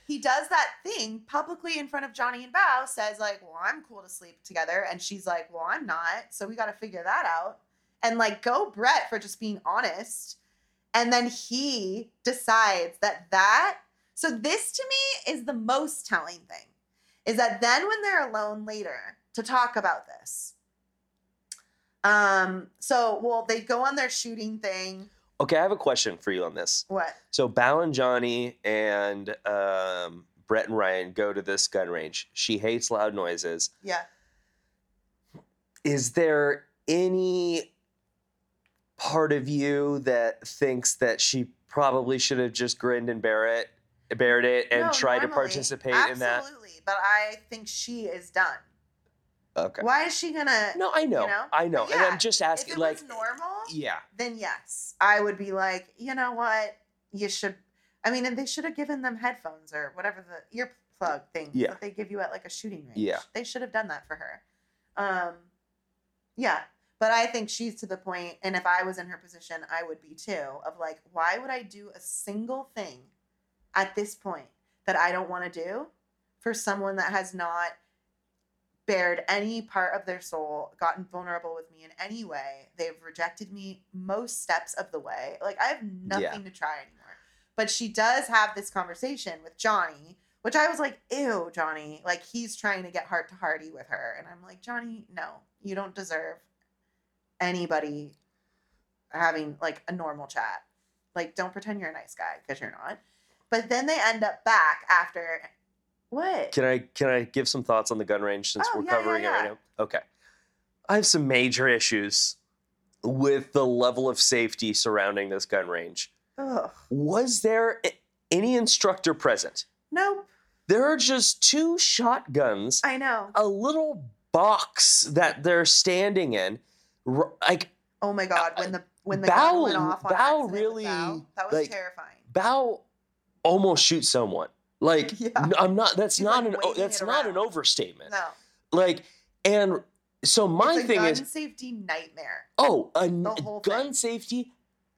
He does that thing publicly in front of Johnny and Bao, says like, well, I'm cool to sleep together. And she's like, well, I'm not. So we got to figure that out. And like, go Brett for just being honest. And then he decides that. So this to me is the most telling thing. Is that then when they're alone later to talk about this? They go on their shooting thing. Okay, I have a question for you on this. What? So Bao and Johnny and Brett and Ryan go to this gun range. She hates loud noises. Yeah. Is there any part of you that thinks that she probably should have just grinned and bared it and tried to participate in that? Absolutely, but I think she is done. Okay. Why is she gonna? No, I know. I know. Yeah, and I'm just asking. If it was normal, yeah. Then yes, I would be like, you know what? You should. I mean, and they should have given them headphones or whatever the earplug thing that they give you at like a shooting range. Yeah. They should have done that for her. Yeah. But I think she's to the point, and if I was in her position, I would be too. Of like, why would I do a single thing at this point that I don't want to do for someone that has not bared any part of their soul, gotten vulnerable with me in any way. They've rejected me most steps of the way. Like, I have nothing to try anymore. But she does have this conversation with Johnny, which I was like, ew, Johnny. Like, he's trying to get heart to hearty with her. And I'm like, Johnny, no, you don't deserve anybody having like a normal chat. Like, don't pretend you're a nice guy because you're not. But then they end up back after. What? Can I give some thoughts on the gun range since we're covering it right now? Okay. I have some major issues with the level of safety surrounding this gun range. Ugh. Was there any instructor present? Nope. There are just two shotguns. I know. A little box that they're standing in. Like, oh my God, when the gun went off on accident, really, Bao, that was like, terrifying. Bao almost shoots someone. Like, I'm not, that's not an overstatement. No. Like, and so my thing is. Gun safety nightmare. Oh, a gun safety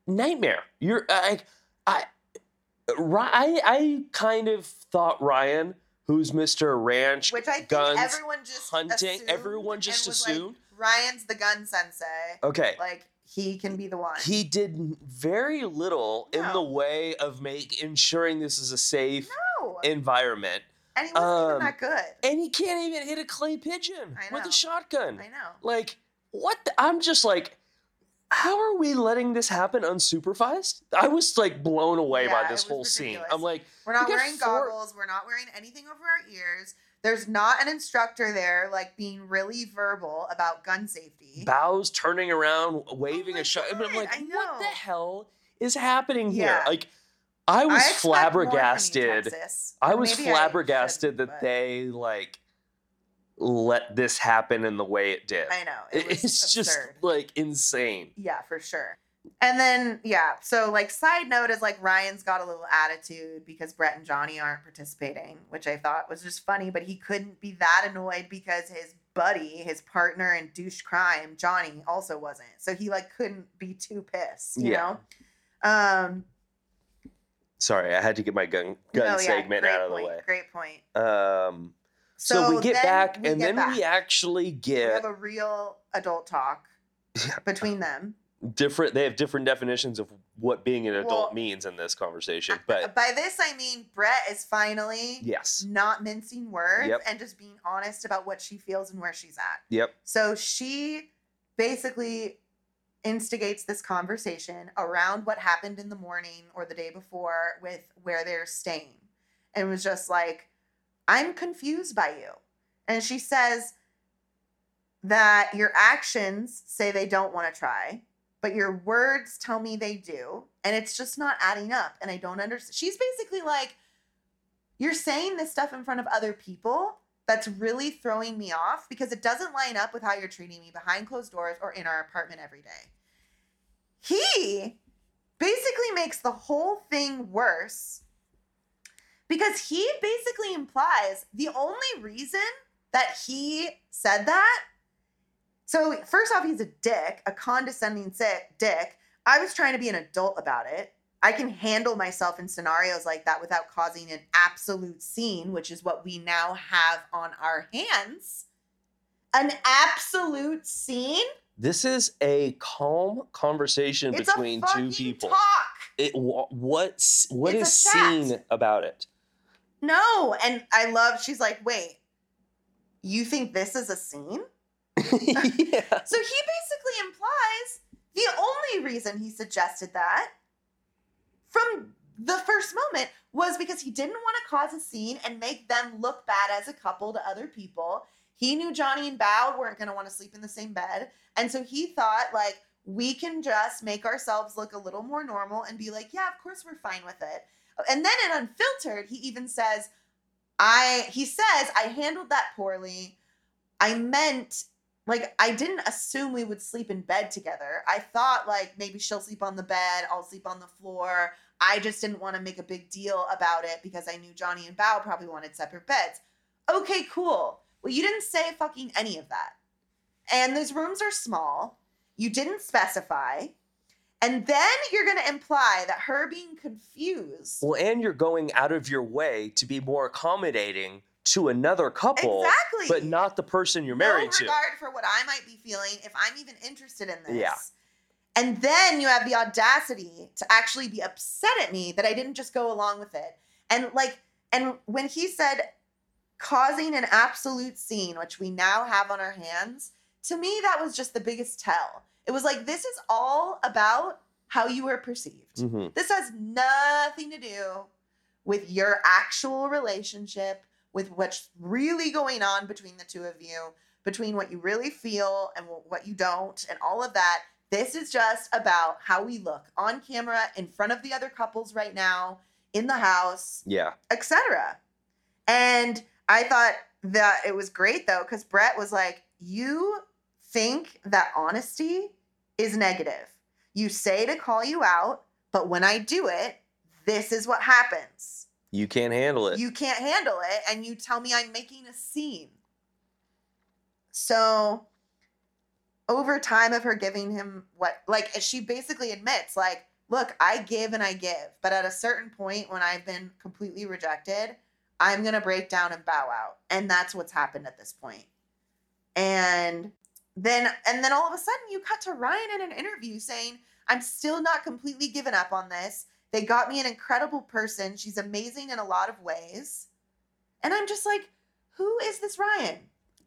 nightmare. You're like, I kind of thought Ryan, who's Mr. Ranch, which I think guns, everyone just hunting, everyone just assumed. Like, Ryan's the gun sensei. Okay. Like. He can be the one. He did very little in the way of ensuring this is a safe environment. And he wasn't even that good. And he can't even hit a clay pigeon with a shotgun. I know. Like, what? I'm just like, how are we letting this happen unsupervised? I was like blown away by this whole ridiculous scene. I'm like, we're not wearing goggles. We're not wearing anything over our ears. There's not an instructor there, like, being really verbal about gun safety. Bao's turning around, waving a shotgun. I'm like, what the hell is happening here? Like, I was flabbergasted. I was flabbergasted that they, like, let this happen in the way it did. I know. It's just, like, insane. Yeah, for sure. And then, so, like, side note is, like, Ryan's got a little attitude because Brett and Johnny aren't participating, which I thought was just funny, but he couldn't be that annoyed because his buddy, his partner in douche crime, Johnny, also wasn't. So he, like, couldn't be too pissed, you know? Sorry, I had to get my gun segment out of the way. Great point. So we get back, and then we actually get... We have a real adult talk between them. They have different definitions of what being an adult means in this conversation. But by this, I mean Brett is finally not mincing words and just being honest about what she feels and where she's at. Yep. So she basically instigates this conversation around what happened in the morning or the day before with where they're staying. And was just like, I'm confused by you. And she says that your actions say they don't want to try. But your words tell me they do, and it's just not adding up, and I don't understand. She's basically like, you're saying this stuff in front of other people that's really throwing me off because it doesn't line up with how you're treating me behind closed doors or in our apartment every day. He basically makes the whole thing worse because he basically implies the only reason that he said that. So first off, he's a dick, a condescending dick. I was trying to be an adult about it. I can handle myself in scenarios like that without causing an absolute scene, which is what we now have on our hands. An absolute scene? This is a calm conversation between two people. It's a fucking talk. What is seen about it? No, and I love, she's like, wait, you think this is a scene? So he basically implies the only reason he suggested that from the first moment was because he didn't want to cause a scene and make them look bad as a couple to other people. He knew Johnny and Bao weren't going to want to sleep in the same bed. And so he thought, like, we can just make ourselves look a little more normal and be like, yeah, of course we're fine with it. And then in Unfiltered, he even says, I handled that poorly. I meant... Like, I didn't assume we would sleep in bed together. I thought, like, maybe she'll sleep on the bed, I'll sleep on the floor. I just didn't want to make a big deal about it because I knew Johnny and Bao probably wanted separate beds. Okay, cool. Well, you didn't say fucking any of that. And those rooms are small. You didn't specify. And then you're going to imply that her being confused. Well, and you're going out of your way to be more accommodating to another couple, exactly, but not the person you're married to. No regard for what I might be feeling, if I'm even interested in this. Yeah. And then you have the audacity to actually be upset at me that I didn't just go along with it. And like, and when he said causing an absolute scene, which we now have on our hands, to me, that was just the biggest tell. It was like, this is all about how you were perceived. Mm-hmm. This has nothing to do with your actual relationship, with what's really going on between the two of you, between what you really feel and what you don't, and all of that. This is just about how we look on camera, in front of the other couples right now, in the house, yeah, etc. And I thought that it was great, though, because Brett was like, you think that honesty is negative. You say to call you out, but when I do it, this is what happens. You can't handle it. You can't handle it, and you tell me I'm making a scene. So over time of her giving him what, like, she basically admits, like, look, I give and I give, but at a certain point when I've been completely rejected, I'm going to break down and bow out. And that's what's happened at this point. And then all of a sudden you cut to Ryan in an interview saying, I'm still not completely given up on this. They got me an incredible person. She's amazing in a lot of ways. And I'm just like, who is this Ryan?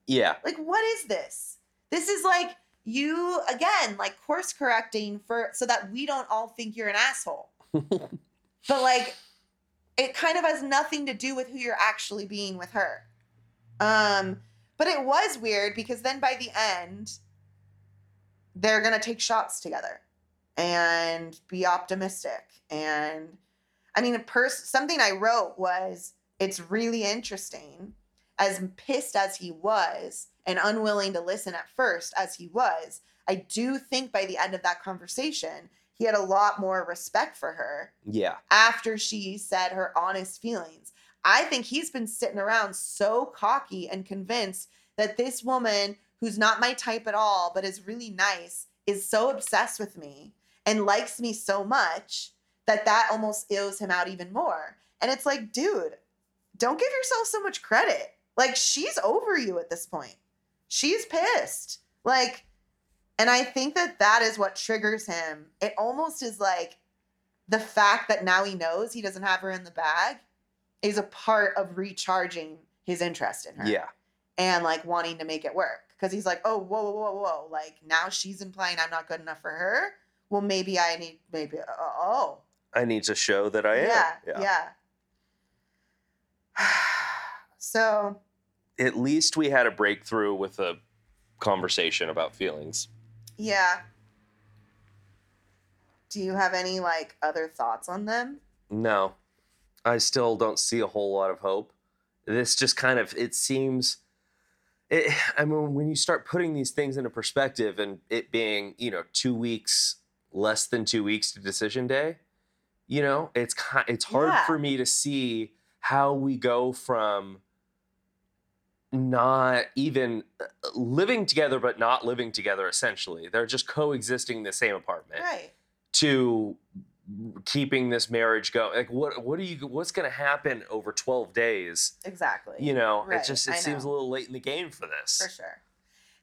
Yeah. Like, what is this? This is like you, again, like course correcting for so that we don't all think you're an asshole. But like, it kind of has nothing to do with who you're actually being with her. But it was weird because then by the end, they're going to take shots together and be optimistic. And I mean, something I wrote was, it's really interesting, as pissed as he was and unwilling to listen at first as he was, I do think by the end of that conversation, he had a lot more respect for her. Yeah. After she said her honest feelings. I think he's been sitting around so cocky and convinced that this woman who's not my type at all, but is really nice, is so obsessed with me and likes me so much that almost ills him out even more. And it's like, dude, don't give yourself so much credit. Like, she's over you at this point. She's pissed. Like, and I think that is what triggers him. It almost is like the fact that now he knows he doesn't have her in the bag is a part of recharging his interest in her. Yeah. And like wanting to make it work. Because he's like, oh, whoa, whoa, whoa, whoa. Like, now she's implying I'm not good enough for her. Well, I need to show that I am. Yeah. Yeah. So. At least we had a breakthrough with a conversation about feelings. Yeah. Do you have any like other thoughts on them? No. I still don't see a whole lot of hope. This just kind of, I mean, when you start putting these things into perspective and it being, you know, less than 2 weeks to decision day, you know, it's hard for me to see how we go from not even living together, but not living together, essentially. They're just coexisting in the same apartment. Right. To keeping this marriage going. Like, what's going to happen over 12 days? Exactly. You know, right. It seems a little late in the game for this. For sure.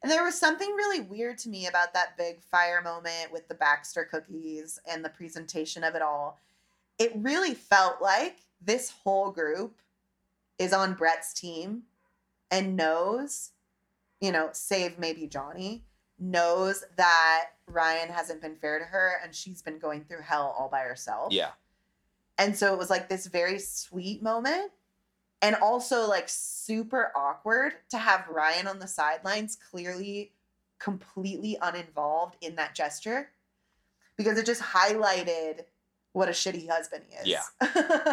And there was something really weird to me about that big fire moment with the Baxter cookies and the presentation of it all. It really felt like this whole group is on Brett's team and knows, you know, save maybe Johnny, knows that Ryan hasn't been fair to her and she's been going through hell all by herself. Yeah. And so it was like this very sweet moment and also like super awkward to have Ryan on the sidelines, clearly completely uninvolved in that gesture, because it just highlighted what a shitty husband he is. Yeah.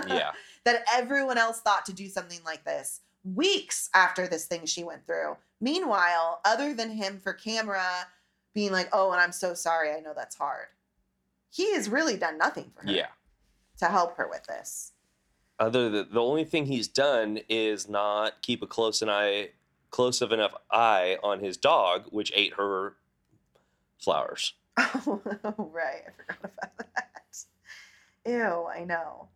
Yeah. That everyone else thought to do something like this weeks after this thing she went through. Meanwhile, other than him for camera being like, oh, and I'm so sorry, I know that's hard, he has really done nothing for her. Yeah. To help her with this. Other than the only thing he's done is not keep a close enough eye on his dog, which ate her flowers. Oh, right. I forgot about that. Ew, I know.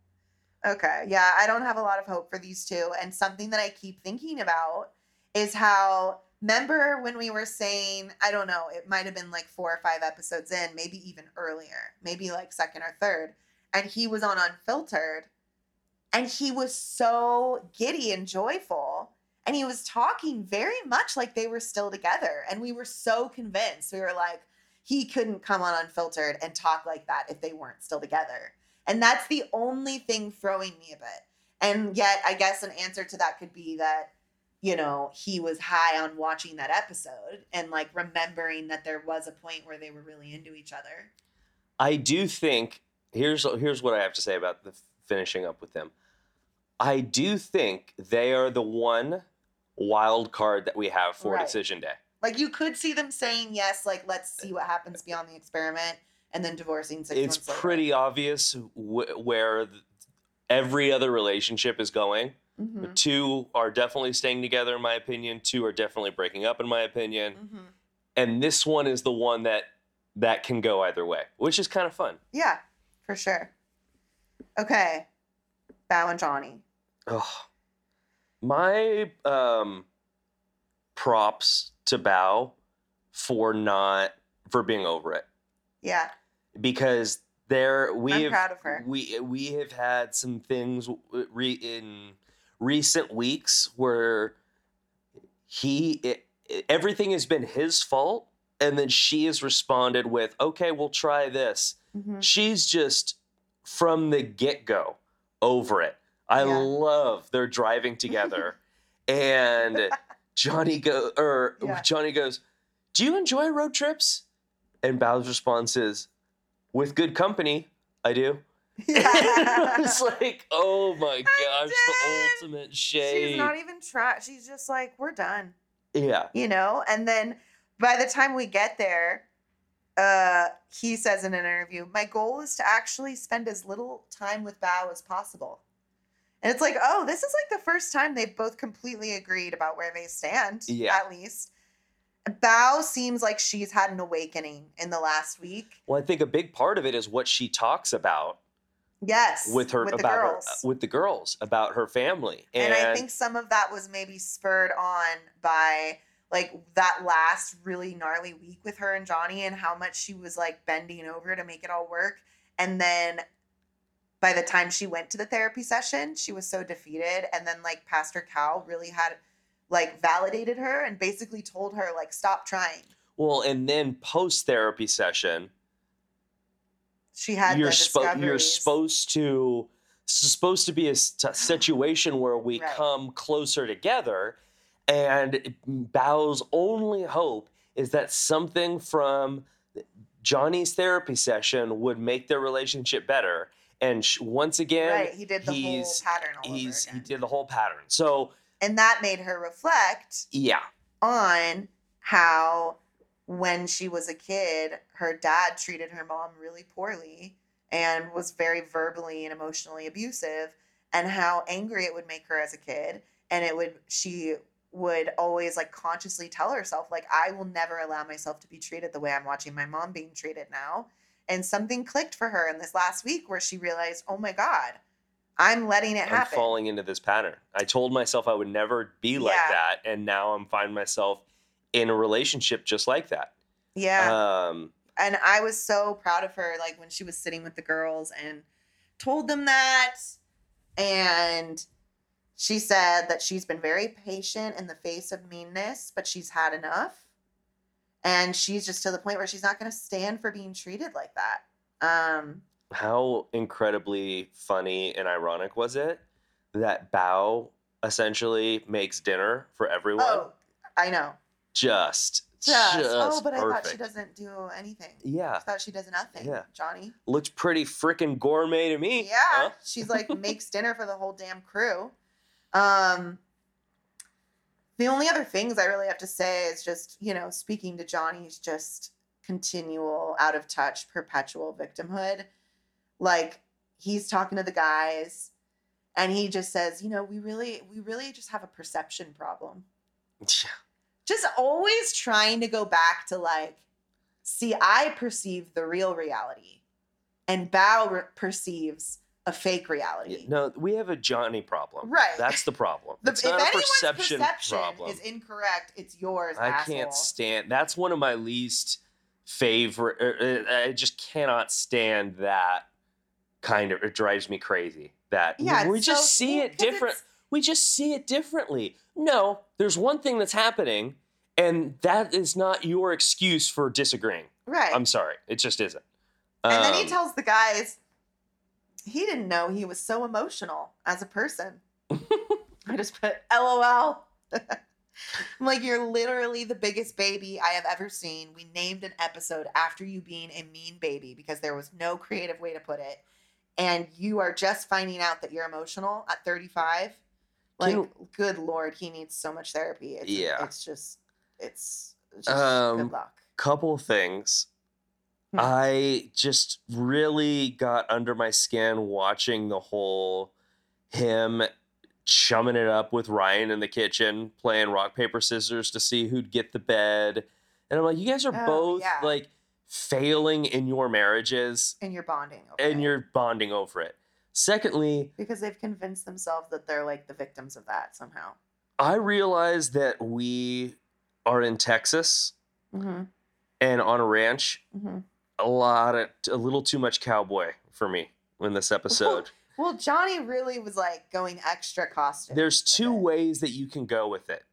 Okay. Yeah, I don't have a lot of hope for these two. And something that I keep thinking about is how, remember when we were saying, I don't know, it might have been like 4 or 5 episodes in, maybe even earlier, maybe like 2nd or 3rd. And he was on Unfiltered and he was so giddy and joyful. And he was talking very much like they were still together. And we were so convinced. We were like, he couldn't come on Unfiltered and talk like that if they weren't still together. And that's the only thing throwing me a bit. And yet, I guess an answer to that could be that, you know, he was high on watching that episode and like remembering that there was a point where they were really into each other. I do think, here's what I have to say about the finishing up with them. I do think they are the one wild card that we have for decision day. Like, you could see them saying yes, like, let's see what happens beyond the experiment, and then divorcing 6 months later. It's pretty obvious where every other relationship is going. Mm-hmm. 2 are definitely staying together, in my opinion. 2 are definitely breaking up, in my opinion. Mm-hmm. And this one is the one that can go either way, which is kind of fun. Yeah, for sure. Okay. Bao and Johnny. Oh, my props to Bao for being over it. Yeah. Because I'm proud of her. We have had some things in recent weeks where everything has been his fault, and then she has responded with, "Okay, we'll try this." Mm-hmm. She's just from the get-go over it. I love they're driving together, and Johnny goes, "Do you enjoy road trips?" And Bao's response is, "With good company, I do." Yeah. It's like, oh my gosh, the ultimate shade. She's not even trying. She's just like, we're done. Yeah. You know? And then by the time we get there, he says in an interview, "My goal is to actually spend as little time with Bao as possible." And it's like, oh, this is like the first time they've both completely agreed about where they stand, at least. Bao seems like she's had an awakening in the last week. Well, I think a big part of it is what she talks about. Yes. With the girls, about her family. And I think some of that was maybe spurred on by like that last really gnarly week with her and Johnny and how much she was like bending over to make it all work. And then by the time she went to the therapy session, she was so defeated. And then like Pastor Cal really had like validated her and basically told her like, stop trying. Well, and then post therapy session, she had you're supposed to be a situation where we come closer together. And Bao's only hope is that something from Johnny's therapy session would make their relationship better. And once again, he did the whole pattern. He did the whole pattern. So. And that made her reflect on how when she was a kid, her dad treated her mom really poorly and was very verbally and emotionally abusive, and how angry it would make her as a kid. And she would always like consciously tell herself, like, I will never allow myself to be treated the way I'm watching my mom being treated now. And something clicked for her in this last week where she realized, oh my God, I'm letting it happen. I'm falling into this pattern. I told myself I would never be like that. And now I'm finding myself in a relationship just like that. Yeah. And I was so proud of her, like when she was sitting with the girls and told them that. And she said that she's been very patient in the face of meanness, but she's had enough. And she's just to the point where she's not going to stand for being treated like that. How incredibly funny and ironic was it that Bao essentially makes dinner for everyone? Oh, I know. Just oh, but perfect. I thought she doesn't do anything. Yeah. I thought she does nothing. Yeah. Johnny. Looks pretty freaking gourmet to me. Yeah. Huh? She's like, makes dinner for the whole damn crew. The only other things I really have to say is just, you know, speaking to Johnny's just continual out of touch, perpetual victimhood. Like, he's talking to the guys and he just says, you know, we really just have a perception problem. Yeah. Just always trying to go back to like See, I perceive the real reality, and Bao perceives a fake reality. No, we have a Johnny problem. Right. That's the problem. It's not a perception problem. If anyone's perception is incorrect, it's yours, asshole. I can't stand... That's one of my least favorite... I just cannot stand that kind of... It drives me crazy. That yeah, we just see it different. We just see it differently. No, there's one thing that's happening, and that is not your excuse for disagreeing. Right. I'm sorry. It just isn't. And then he tells the guys... He didn't know he was so emotional as a person. I just put LOL. I'm like, you're literally the biggest baby I have ever seen. We named an episode after you being a mean baby because there was no creative way to put it. And you are just finding out that you're emotional at 35. Like, good Lord, he needs so much therapy. It's just good luck. Couple things. I just really got under my skin watching the whole him chumming it up with Ryan in the kitchen, playing rock, paper, scissors to see who'd get the bed. And I'm like, you guys are both like failing in your marriages. And you're bonding over it. And you're bonding over it. Secondly, because they've convinced themselves that they're like the victims of that somehow. I realized that we are in Texas and on a ranch. A little too much cowboy for me in this episode. Well, Johnny really was like going extra costume. There's two ways that you can go with it.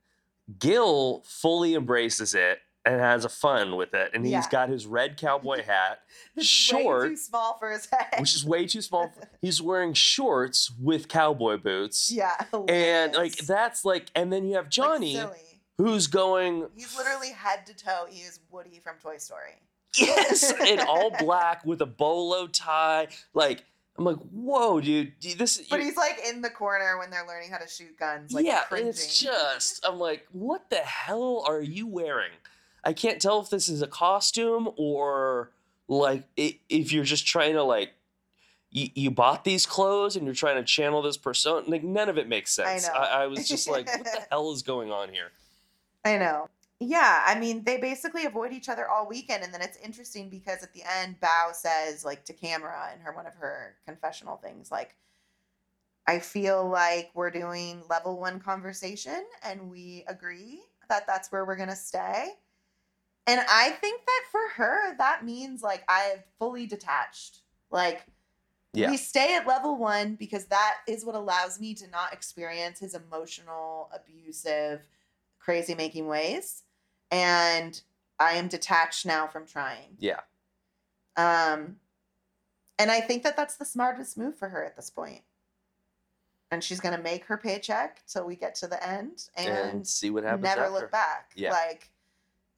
Gil fully embraces it and has a fun with it. And he's got his red cowboy hat, short. Way too small for his head. Which is way too small. He's wearing shorts with cowboy boots. Yeah. Hilarious. And like, that's like, and then you have Johnny like who's going. He's literally head to toe. He is Woody from Toy Story. Yes, in all black with a bolo tie. Like, I'm like, whoa, dude. But he's like in the corner when they're learning how to shoot guns. Like, yeah, cringing. It's just, I'm like, what the hell are you wearing? I can't tell if this is a costume or like if you're just trying to like, you bought these clothes and you're trying to channel this persona. Like, none of it makes sense. I was just like, what the hell is going on here? I know. Yeah, I mean, they basically avoid each other all weekend, and then it's interesting because at the end, Bao says, like, to camera in one of her confessional things, like, I feel like we're doing level one conversation, and we agree that that's where we're going to stay. And I think that for her, that means, like, I am fully detached. Like, we stay at level one because that is what allows me to not experience his emotional, abusive, crazy-making ways. And I am detached now from trying. Yeah. And I think that that's the smartest move for her at this point. And she's going to make her paycheck till we get to the end and see what happens. Never after. Look back. Yeah. Like,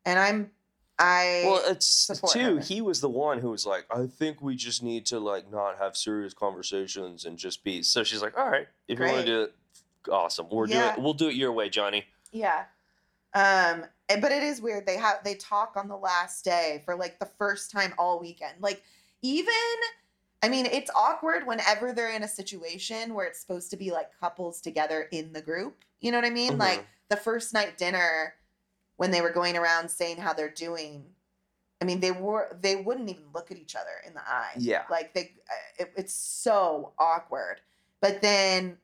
and I well, it's too. Her. He was the one who was like, I think we just need to like not have serious conversations and just be. So she's like, all right, if you want to do it, awesome. We'll do it your way, Johnny. Yeah. But it is weird. They talk on the last day for like the first time all weekend. Like, even, I mean, it's awkward whenever they're in a situation where it's supposed to be like couples together in the group. You know what I mean? Mm-hmm. Like the first night dinner when they were going around saying how they're doing. I mean, they wouldn't even look at each other in the eye. Yeah. Like it's so awkward. But then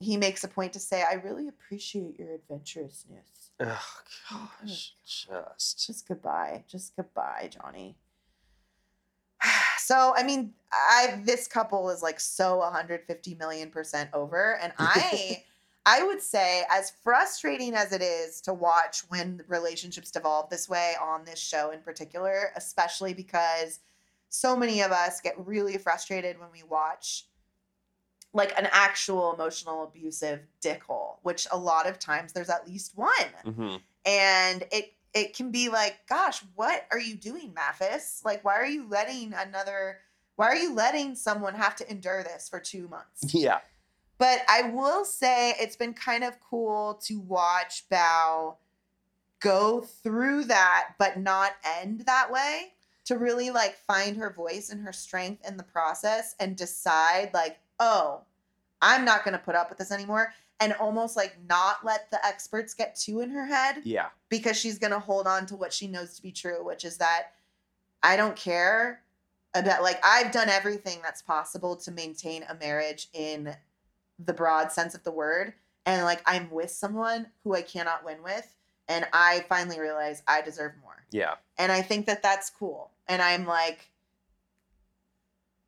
he makes a point to say, I really appreciate your adventurousness. Oh, gosh. Just goodbye. Just goodbye, Johnny. So, I mean, this couple is like so 150 million% over. And I would say, as frustrating as it is to watch when relationships devolve this way on this show in particular, especially because so many of us get really frustrated when we watch like an actual emotional abusive dickhole, which a lot of times there's at least one. Mm-hmm. And it can be like, gosh, what are you doing, Mathis? Like, why are you letting someone have to endure this for 2 months? Yeah. But I will say it's been kind of cool to watch Bao go through that, but not end that way, to really like find her voice and her strength in the process and decide like, oh, I'm not going to put up with this anymore, and almost like not let the experts get too in her head. Yeah. Because she's going to hold on to what she knows to be true, which is that I don't care about, like, I've done everything that's possible to maintain a marriage in the broad sense of the word. And like, I'm with someone who I cannot win with. And I finally realize I deserve more. Yeah. And I think that that's cool. And I'm like,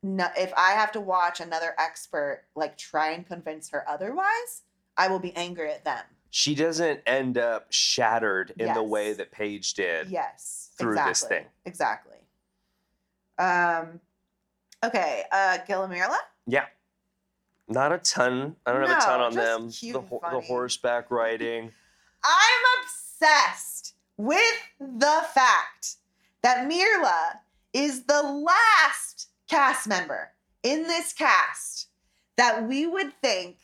no, if I have to watch another expert, like, try and convince her otherwise, I will be angry at them. She doesn't end up shattered in the way that Paige did. Yes. Through this thing. Exactly. Okay. Gil and Myrla? Yeah. Not a ton. I don't have a ton on them. Cute, the horseback riding. I'm obsessed with the fact that Myrla is the last cast member in this cast that we would think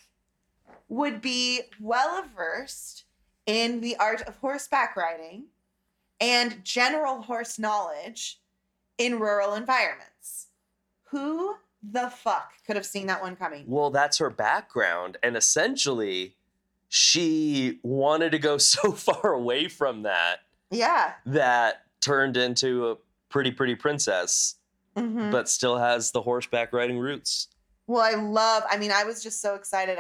would be well-versed in the art of horseback riding and general horse knowledge in rural environments. Who the fuck could have seen that one coming? Well, that's her background. And essentially, she wanted to go so far away from that. Yeah. That turned into a pretty, pretty princess, mm-hmm. but still has the horseback riding roots. Well, I was just so excited.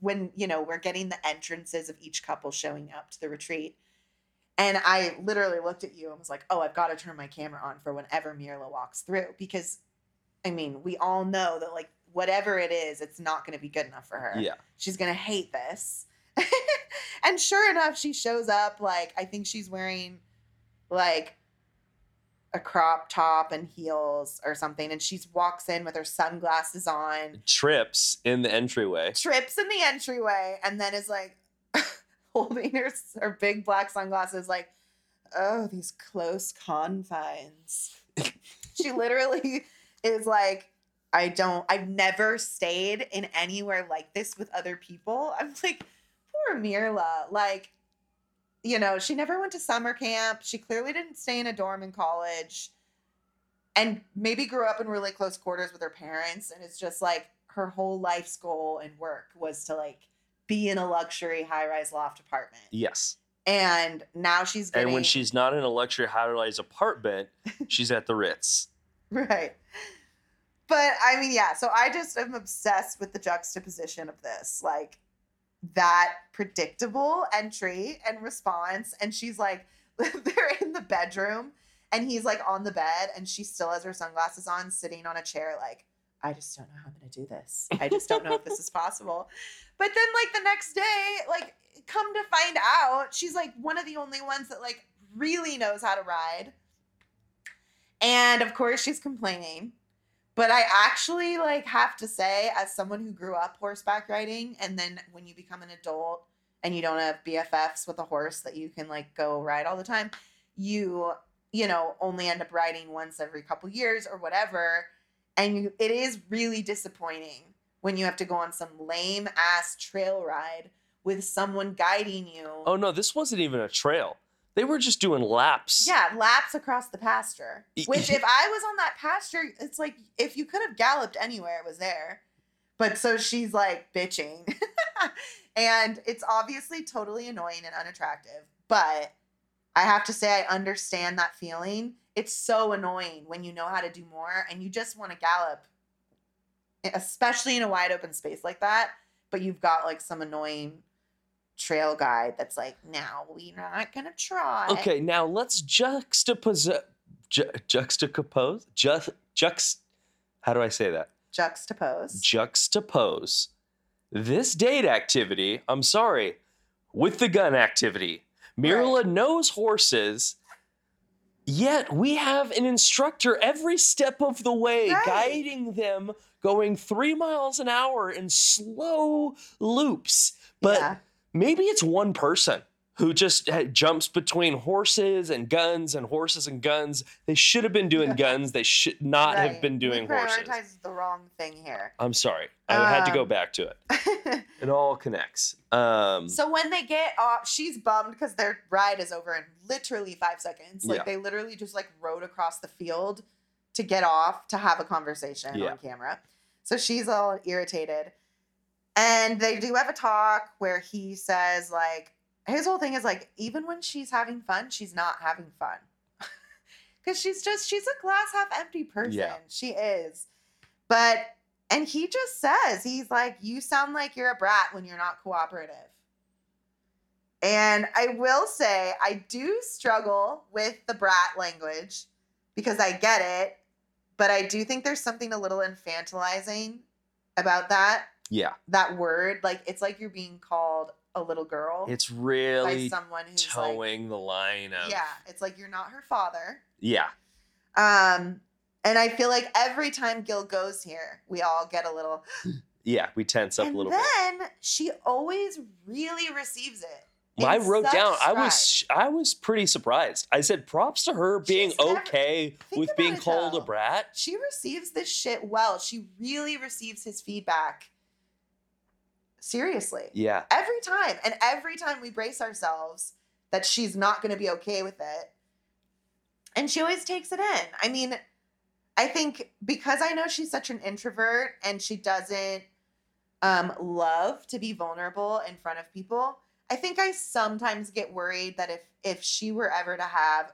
When, you know, we're getting the entrances of each couple showing up to the retreat. And I literally looked at you and was like, oh, I've got to turn my camera on for whenever Myrla walks through. Because, I mean, we all know that, like, whatever it is, it's not going to be good enough for her. Yeah. She's going to hate this. And sure enough, she shows up, like, I think she's wearing, like, a crop top and heels or something, and she walks in with her sunglasses on. Trips in the entryway, and then is like holding her big black sunglasses like, oh, these close confines. She literally is like, I've never stayed in anywhere like this with other people. I'm like, poor Myrla, like, you know, she never went to summer camp. She clearly didn't stay in a dorm in college and maybe grew up in really close quarters with her parents. And it's just like her whole life's goal and work was to, like, be in a luxury high-rise loft apartment. Yes. And now she's getting... And when she's not in a luxury high-rise apartment, she's at the Ritz. Right. But I mean, yeah. So I just am obsessed with the juxtaposition of this. Like, that predictable entry and response, and she's like, they're in the bedroom and he's like on the bed and she still has her sunglasses on, sitting on a chair like, I just don't know how I'm gonna do this. I just don't know if this is possible. But then, like, the next day, like, come to find out, she's like one of the only ones that, like, really knows how to ride. And of course she's complaining. But I actually, like, have to say, as someone who grew up horseback riding, and then when you become an adult and you don't have BFFs with a horse that you can, like, go ride all the time, you know, only end up riding once every couple years or whatever. And it is really disappointing when you have to go on some lame ass trail ride with someone guiding you. Oh, no, this wasn't even a trail. They were just doing laps. Yeah, laps across the pasture. Which, if I was on that pasture, it's like, if you could have galloped anywhere, it was there. But so she's, like, bitching. And it's obviously totally annoying and unattractive. But I have to say, I understand that feeling. It's so annoying when you know how to do more and you just want to gallop, especially in a wide open space like that. But you've got, like, some annoying trail guide that's like, now we're not gonna try. Okay, now let's juxtapose this date activity, I'm sorry, with the gun activity. Myrla knows horses, yet we have an instructor every step of the way guiding them, going 3 miles an hour in slow loops. But maybe it's one person who just jumps between horses and guns and horses and guns. They should have been doing guns. They should not have been doing horses. He prioritizes the wrong thing here. I'm sorry. I had to go back to it. It all connects. So when they get off, she's bummed because their ride is over in literally 5 seconds. Like, they literally just, like, rode across the field to get off to have a conversation on camera. So she's all irritated. And they do have a talk where he says, like, his whole thing is, like, even when she's having fun, she's not having fun. Because she's a glass half empty person. Yeah. She is. But, and he just says, he's like, you sound like you're a brat when you're not cooperative. And I will say, I do struggle with the brat language because I get it. But I do think there's something a little infantilizing about that. Yeah. That word. Like, it's like you're being called a little girl. It's really by someone who's towing the line of. Yeah. It's like you're not her father. Yeah. And I feel like every time Gil goes here, we all get a little. Yeah. We tense up a little bit. And then she always really receives it. I wrote down, stride. I was pretty surprised. I said props to her being okay with being called a brat. She receives this shit well. She really receives his feedback. Seriously. Yeah. Every time. And every time we brace ourselves that she's not going to be okay with it. And she always takes it in. I mean, I think because I know she's such an introvert and she doesn't love to be vulnerable in front of people, I think I sometimes get worried that if she were ever to have,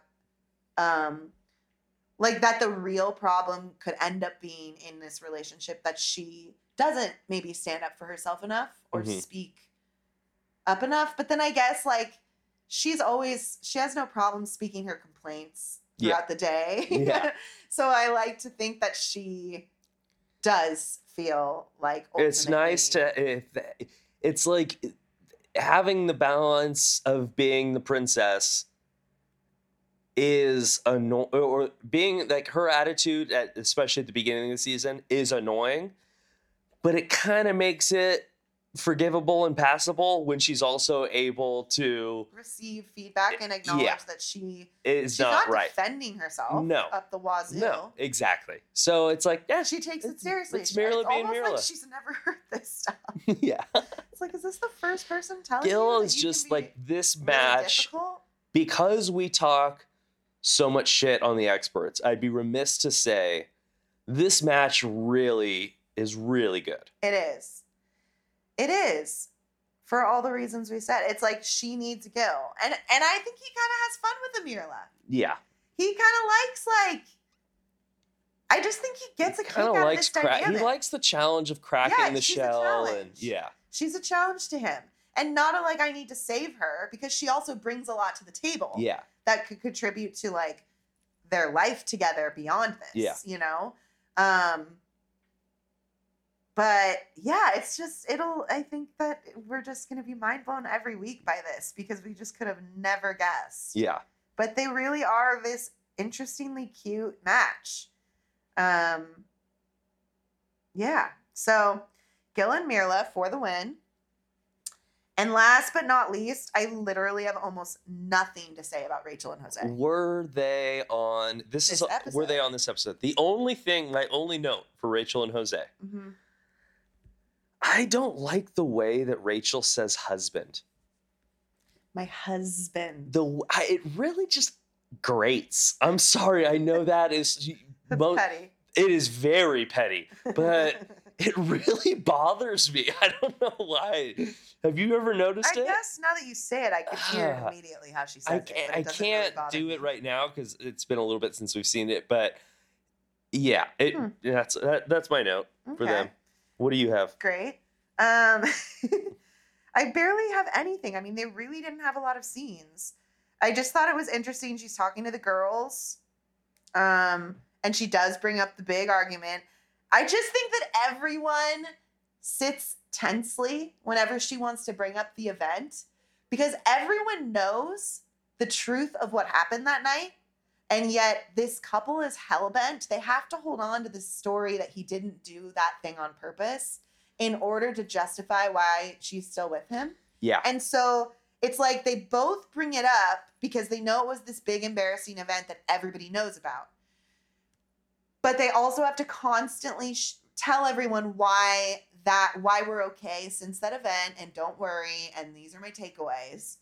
like that the real problem could end up being in this relationship that she doesn't maybe stand up for herself enough or speak up enough. But then I guess like she has no problem speaking her complaints throughout the day. Yeah. So I like to think that she does feel like it's nice to, it's like, having the balance of being the princess is annoying, or being like her attitude, especially at the beginning of the season, is annoying, but it kind of makes it forgivable and passable when she's also able to receive feedback and acknowledge that she's not right. Defending herself up the wazoo. No, exactly. So it's like, she takes it seriously. It's Myrla being Myrla. It's almost like she's never heard this stuff. Yeah. It's like, is this the first person telling Gil is just like this match. Really because we talk so much shit on the experts, I'd be remiss to say this match really is really good. It is. It is, for all the reasons we said. It's like she needs Gil. And I think he kind of has fun with Myrla. Yeah. He kind of likes, I just think he gets a kick out of this dynamic. He likes the challenge of cracking the shell. She's a challenge to him. And not I need to save her, because she also brings a lot to the table. Yeah. That could contribute to, their life together beyond this. Yeah. You know? But yeah, it's just, I think that we're just going to be mind blown every week by this, because we just could have never guessed. Yeah. But they really are this interestingly cute match. Yeah. So Gil and Myrla for the win. And last but not least, I literally have almost nothing to say about Rachel and Jose. Were they on this episode? The only thing, my only note for Rachel and Jose. Mm-hmm. I don't like the way that Rachel says husband. My husband. It really just grates. I'm sorry. I know that is petty. It is very petty, but it really bothers me. I don't know why. Have you ever noticed it? I guess now that you say it, I can hear it immediately how she says it. I can't do it right now because it's been a little bit since we've seen it. But yeah, that's my note for them. What do you have? Great. I barely have anything. I mean, they really didn't have a lot of scenes. I just thought it was interesting. She's talking to the girls. And she does bring up the big argument. I just think that everyone sits tensely whenever she wants to bring up the event, because everyone knows the truth of what happened that night. And yet this couple is hellbent. They have to hold on to the story that he didn't do that thing on purpose in order to justify why she's still with him. Yeah. And so it's like they both bring it up because they know it was this big embarrassing event that everybody knows about. But they also have to constantly tell everyone why we're okay since that event, and don't worry, and these are my takeaways.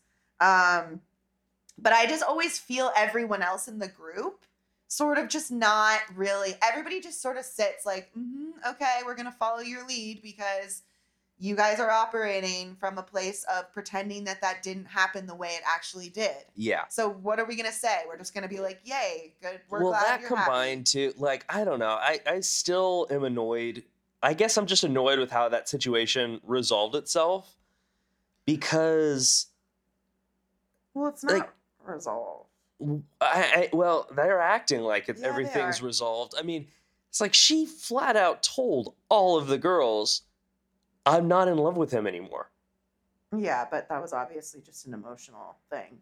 But I just always feel everyone else in the group sort of just not really. Everybody just sort of sits like, okay, we're going to follow your lead because you guys are operating from a place of pretending that that didn't happen the way it actually did. Yeah. So what are we going to say? We're just going to be like, yay, good. We're glad you're happy. Well, that combined to, like, I don't know. I still am annoyed. I guess I'm just annoyed with how that situation resolved itself because. Well, it's not like, resolved. Well, they're acting like everything's resolved. I mean, it's like she flat out told all of the girls, I'm not in love with him anymore. Yeah, but that was obviously just an emotional thing.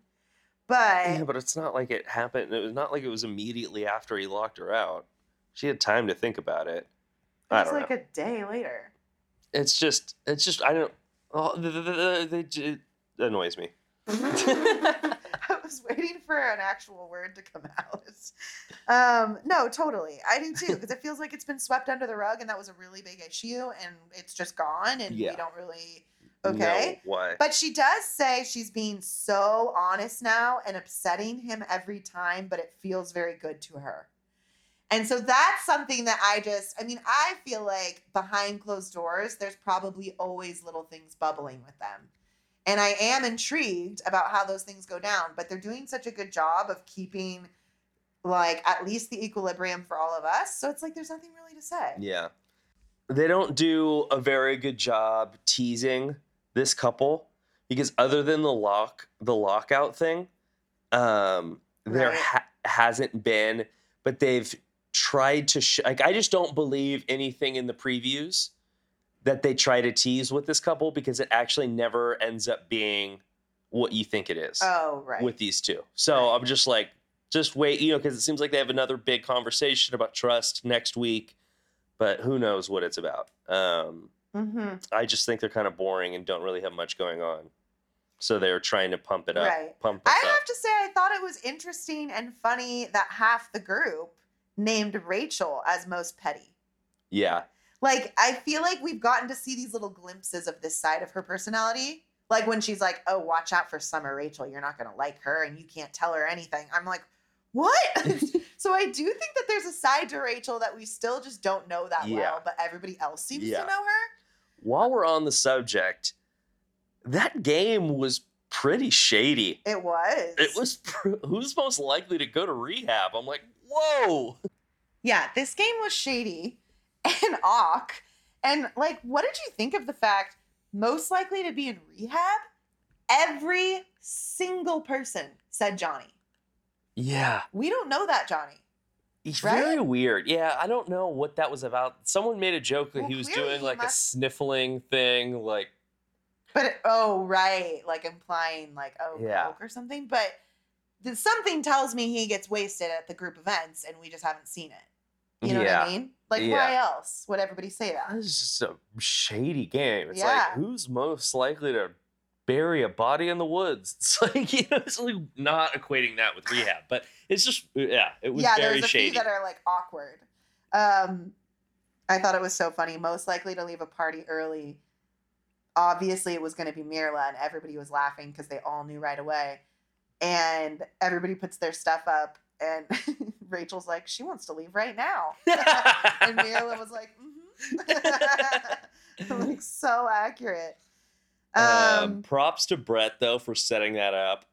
But yeah, but it's not like it happened. It was not like it was immediately after he locked her out. She had time to think about it. I don't know. It's like a day later. It's just. I don't. Oh, it annoys me. I was waiting for an actual word to come out. No, totally. I do too, because it feels like it's been swept under the rug, and that was a really big issue, and it's just gone, and we don't really. Okay. No, why? But she does say she's being so honest now and upsetting him every time, but it feels very good to her. And so that's something that I feel like behind closed doors, there's probably always little things bubbling with them. And I am intrigued about how those things go down, but they're doing such a good job of keeping, like, at least the equilibrium for all of us. So it's like there's nothing really to say. Yeah. They don't do a very good job teasing this couple because other than the lockout thing, there hasn't been, but they've tried to, I just don't believe anything in the previews that they try to tease with this couple because it actually never ends up being what you think it is. Oh, right. With these two. So right. I'm just like, just wait, because it seems like they have another big conversation about trust next week, but who knows what it's about. I just think they're kind of boring and don't really have much going on. So they're trying to pump it up. Right. I have to say, I thought it was interesting and funny that half the group named Rachel as most petty. Yeah. Like, I feel like we've gotten to see these little glimpses of this side of her personality. Like when she's like, oh, watch out for Summer Rachel. You're not going to like her and you can't tell her anything. I'm like, what? So I do think that there's a side to Rachel that we still just don't know that well, but everybody else seems to know her. While we're on the subject, that game was pretty shady. It was. It was who's most likely to go to rehab? I'm like, whoa. Yeah, this game was shady. And awk. And like, what did you think of the fact most likely to be in rehab? Every single person said Johnny. Yeah. We don't know that Johnny. It's really weird. Yeah. I don't know what that was about. Someone made a joke that he was doing like a sniffling thing, like. But like implying like, coke or something. But something tells me he gets wasted at the group events and we just haven't seen it. You know what I mean? Like, why else would everybody say that? It's just a shady game. It's like, who's most likely to bury a body in the woods? It's like, it's like not equating that with rehab. But it's just, it was very shady. Yeah, there's a few that are, like, awkward. I thought it was so funny. Most likely to leave a party early. Obviously, it was going to be Myrla, and everybody was laughing because they all knew right away. And everybody puts their stuff up. And Rachel's like, she wants to leave right now. And Miela was like, mm-hmm. Like, so accurate. Props to Brett, though, for setting that up.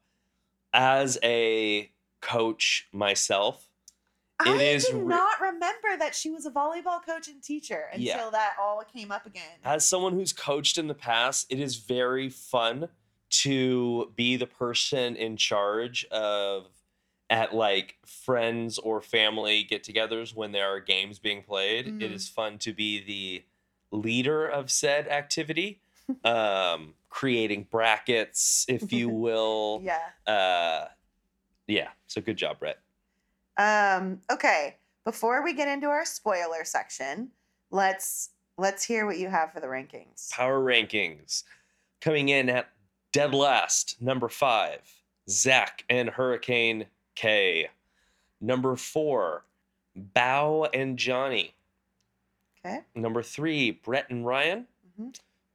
As a coach myself, I did not remember that she was a volleyball coach and teacher until that all came up again. As someone who's coached in the past, it is very fun to be the person in charge of at like friends or family get-togethers when there are games being played. Mm. It is fun to be the leader of said activity, creating brackets, if you will. So good job, Brett. Okay. Before we get into our spoiler section, let's hear what you have for the rankings. Power rankings. Coming in at dead last, number 5, Zach and Hurricane K. Number 4, Bao and Johnny. Okay. Number 3, Brett and Ryan. Mm-hmm.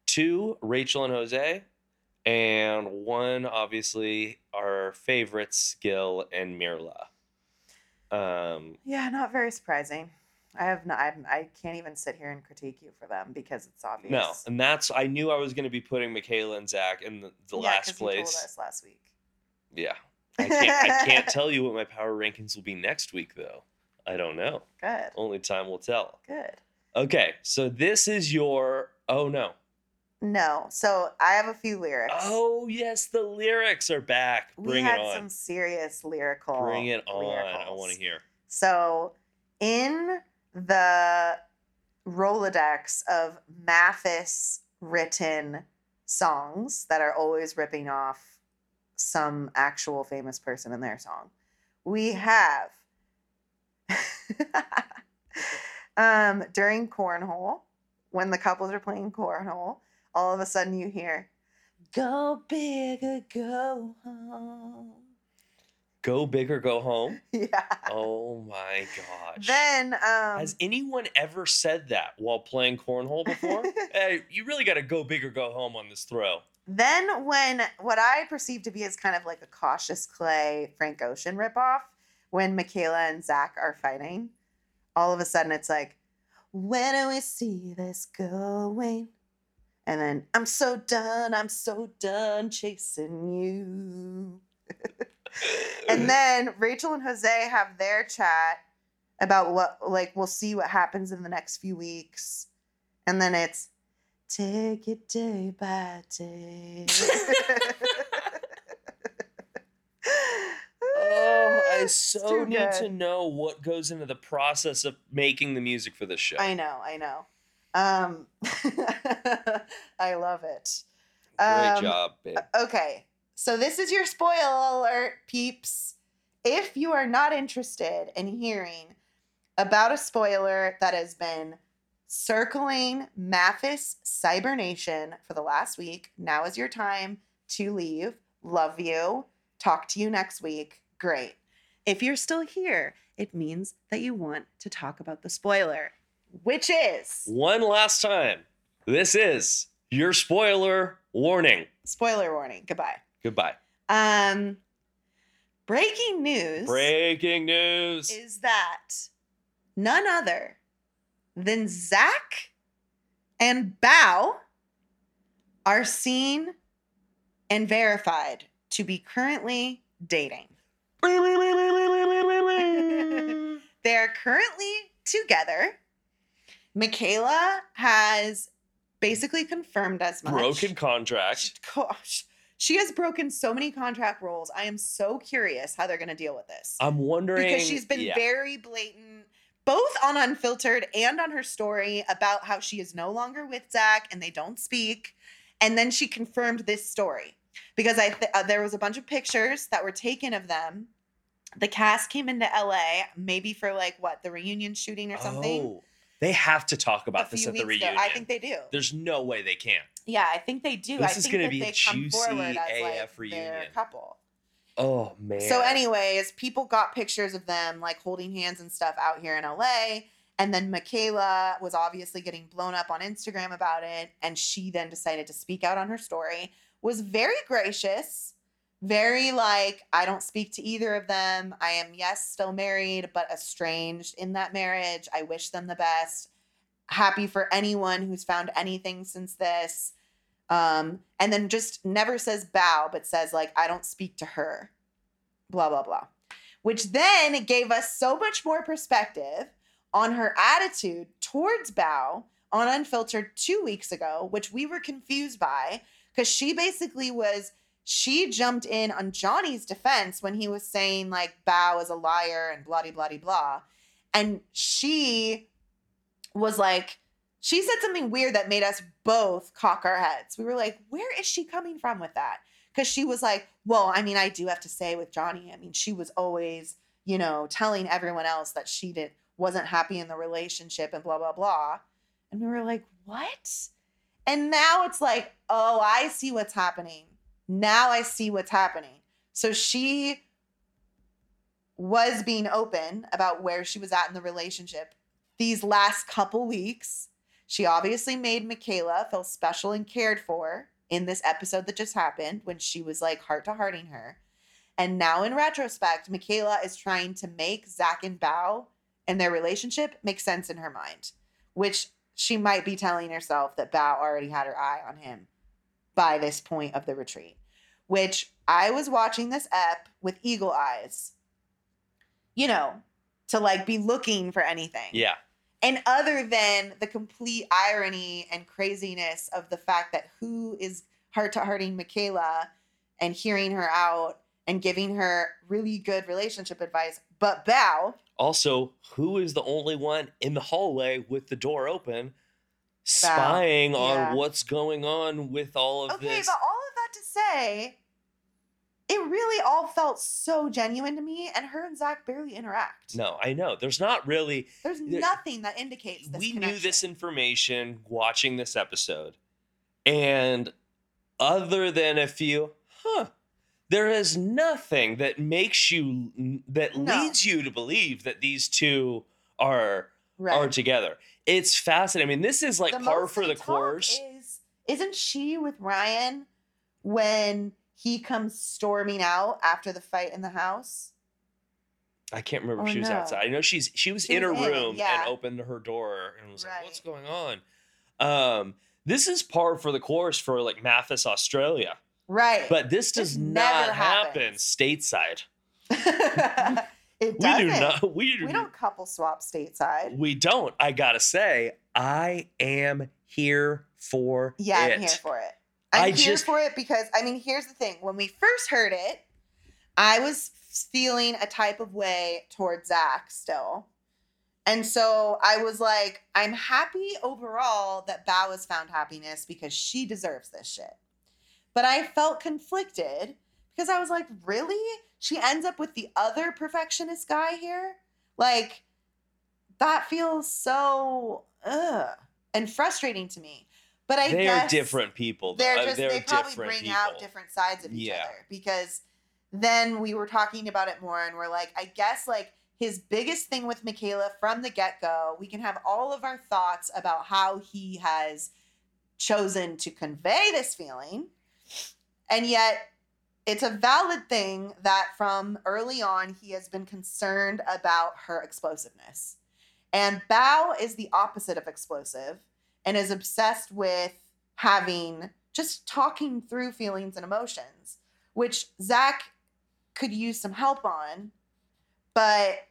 2, Rachel and Jose. And 1, obviously, our favorites, Gil and Myrla. Not very surprising. I can't even sit here and critique you for them because it's obvious. No, and that's, I knew I was going to be putting Michaela and Zach in the last place. Yeah, because you told us last week. Yeah. I can't tell you what my power rankings will be next week, though. I don't know. Good. Only time will tell. Good. Okay, so this is your, oh, no. No, so I have a few lyrics. Oh, yes, the lyrics are back. Bring it on. We had some serious lyrical. Bring it on. Lyricals. I want to hear. So in the Rolodex of Mathis written songs that are always ripping off some actual famous person in their song, we have during cornhole, when the couples are playing cornhole, all of a sudden you hear, go big or go home. Go big or go home? Yeah. Oh my gosh. Then has anyone ever said that while playing cornhole before? Hey, you really got to go big or go home on this throw. Then when what I perceive to be as kind of like a Cautious Clay, Frank Ocean ripoff, when Michaela and Zach are fighting, all of a sudden it's like, when do we see this going? And then, I'm so done chasing you. And then Rachel and Jose have their chat about what, like, we'll see what happens in the next few weeks. And then it's, take it day by day. Oh, I so need to know what goes into the process of making the music for this show. I know. I love it. Great job, babe. Okay. So this is your spoiler alert, peeps. If you are not interested in hearing about a spoiler that has been circling Mathis Cybernation for the last week, now is your time to leave. Love you. Talk to you next week. Great. If you're still here, it means that you want to talk about the spoiler, which is... One last time, this is your spoiler warning. Spoiler warning. Goodbye. Breaking news is that none other than Zach and Bao are seen and verified to be currently dating. They are currently together. Michaela has basically confirmed as much. Broken contract. Gosh. She has broken so many contract rules. I am so curious how they're going to deal with this. I'm wondering. Because she's been very blatant, both on Unfiltered and on her story, about how she is no longer with Zach and they don't speak. And then she confirmed this story because there was a bunch of pictures that were taken of them. The cast came into LA maybe for the reunion shooting or something. Oh, they have to talk about this at the reunion. I think they do. There's no way they can't. Yeah, I think they do. This is going to be a juicy AF reunion. Couple. Oh, man. So anyways, people got pictures of them holding hands and stuff out here in LA. And then Michaela was obviously getting blown up on Instagram about it. And she then decided to speak out on her story, was very gracious, very I don't speak to either of them. I am, yes, still married, but estranged in that marriage. I wish them the best. Happy for anyone who's found anything since this. And then just never says Bao, but says I don't speak to her, blah, blah, blah. Which then it gave us so much more perspective on her attitude towards Bao on Unfiltered 2 weeks ago, which we were confused by because she basically she jumped in on Johnny's defense when he was saying Bao is a liar and blah, blah, blah, blah. And she was she said something weird that made us both cock our heads. We were where is she coming from with that? Because she was well, I mean, I do have to say with Johnny, I mean, she was always, telling everyone else that she wasn't happy in the relationship and blah, blah, blah. And we were what? And now it's oh, I see what's happening. Now I see what's happening. So she was being open about where she was at in the relationship. These last couple weeks, she obviously made Michaela feel special and cared for in this episode that just happened when she was heart-to-hearting her. And now in retrospect, Michaela is trying to make Zach and Bao and their relationship makes sense in her mind, which she might be telling herself that Bao already had her eye on him by this point of the retreat, which I was watching this ep with eagle eyes, you know, to like be looking for anything. Yeah. And other than the complete irony and craziness of the fact that who is heart-to-hearting Michaela and hearing her out and giving her really good relationship advice, but Bao. Also, who is the only one in the hallway with the door open, spying on what's going on with all of this? Okay, but all of that to say, it really all felt so genuine to me, and her and Zach barely interact. No, I know. There's not really... There's nothing that indicates this connection. We knew this information watching this episode, and other than a few, there is nothing that makes you... that leads you to believe that these two are together. It's fascinating. I mean, this is like par for the course. Isn't she with Ryan when... he comes storming out after the fight in the house. I can't remember if she was outside. I know she was in her room and opened her door and was like, what's going on? This is par for the course for like Mathis, Australia. Right. But this does not happen stateside. It doesn't. We don't couple swap stateside. We don't. I gotta say, I am here for it. Yeah, I'm here for it. I'm here for it because, I mean, here's the thing. When we first heard it, I was feeling a type of way towards Zach still. And so I was like, I'm happy overall that Bao has found happiness because she deserves this shit. But I felt conflicted because I was like, really? She ends up with the other perfectionist guy here? Like, that feels so and frustrating to me. But I guess they're different people. They probably bring out different sides of each other, because then we were talking about it more and we're like, I guess like his biggest thing with Michaela from the get-go, we can have all of our thoughts about how he has chosen to convey this feeling. And yet it's a valid thing that from early on, he has been concerned about her explosiveness. And Bao is the opposite of explosive. And is obsessed with talking through feelings and emotions, which Zach could use some help on. But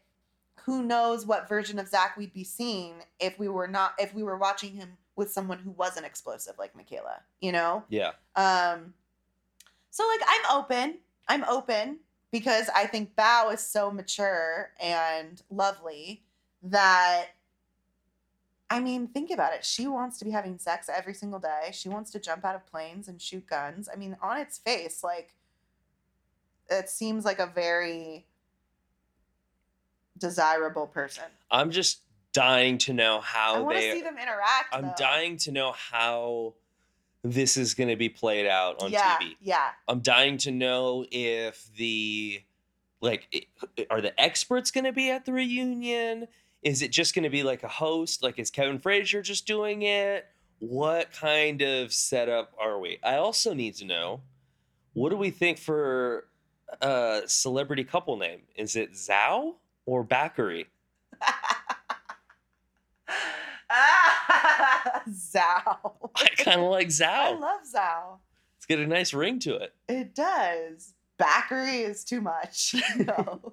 who knows what version of Zach we'd be seeing if we were watching him with someone who wasn't explosive like Michaela, you know? Yeah. So like, I'm open because I think Bao is so mature and lovely that, I mean, think about it. She wants to be having sex every single day. She wants to jump out of planes and shoot guns. I mean, on its face, like, it seems like a very desirable person. I'm just dying to know how I want to see them interact, I'm dying to know how this is going to be played out on TV. Yeah. I'm dying to know if are the experts going to be at the reunion? Is it just going to be like a host? Like, is Kevin Frazier just doing it? What kind of setup are we? I also need to know, what do we think for a celebrity couple name? Is it Zhao or Bakkery? Zhao. I kind of like Zhao. I love Zhao. It's got a nice ring to it. It does. Bakkery is too much. No.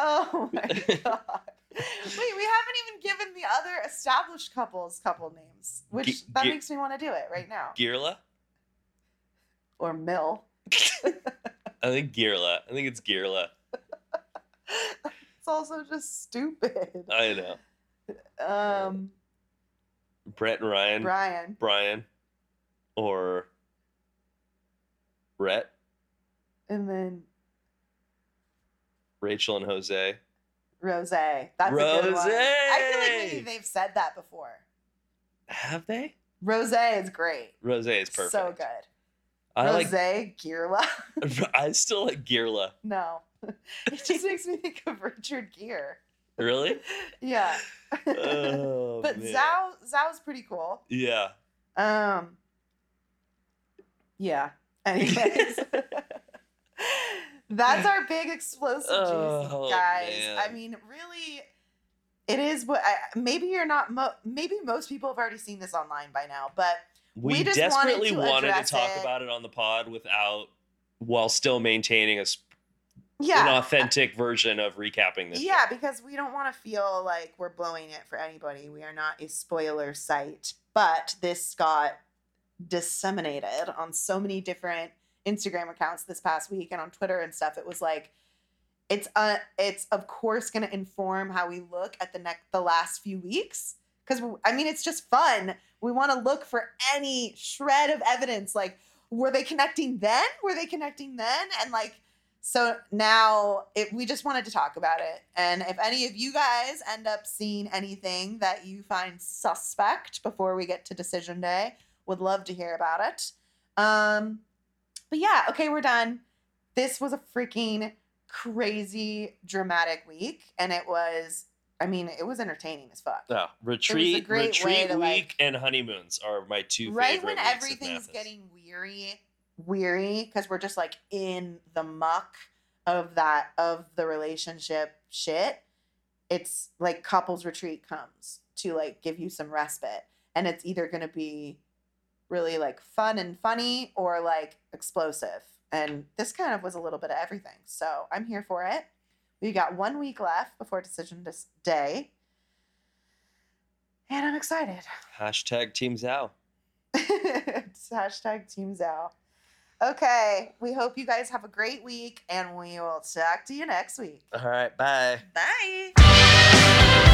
Oh my God. Wait, we haven't even given the other established couples couple names, which that makes me want to do it right now. Girla? Or Mill. I think it's Girla. It's also just stupid. I know. Brett and Ryan. Brian. Or Brett. And then Rachel and Jose. That's Rose. A good one. I feel like maybe they've said that before. Have they? Rose is great. Rose is perfect. So good. Girla. I still like Girla. No. It just makes me think of Richard Gere. Really? Yeah. Oh, but man. Zhao's pretty cool. Yeah. Yeah. Anyways. That's our big explosive juice, guys. Man. I mean, really, it is what. Maybe most people have already seen this online by now, but we just desperately wanted to talk about it on the pod while still maintaining an authentic version of recapping this. Yeah, because we don't want to feel like we're blowing it for anybody. We are not a spoiler site, but this got disseminated on so many different Instagram accounts this past week and on Twitter and stuff. It was like, it's of course going to inform how we look at the last few weeks. Cause I mean, it's just fun. We want to look for any shred of evidence. Like, were they connecting then? And like, so now we just wanted to talk about it. And if any of you guys end up seeing anything that you find suspect before we get to decision day, would love to hear about it. But yeah, okay, we're done. This was a freaking crazy dramatic week. And it was entertaining as fuck. Yeah, retreat week and honeymoons are my two favorite weeks. Right when everything's getting weary, because we're just like in the muck of the relationship shit. It's like couples retreat comes to like give you some respite. And it's either going to be really like fun and funny or like explosive. And this kind of was a little bit of everything. So I'm here for it. We got 1 week left before decision day. And I'm excited. Hashtag Team Zao. Hashtag Team Zao. Okay. We hope you guys have a great week and we will talk to you next week. All right. Bye. Bye.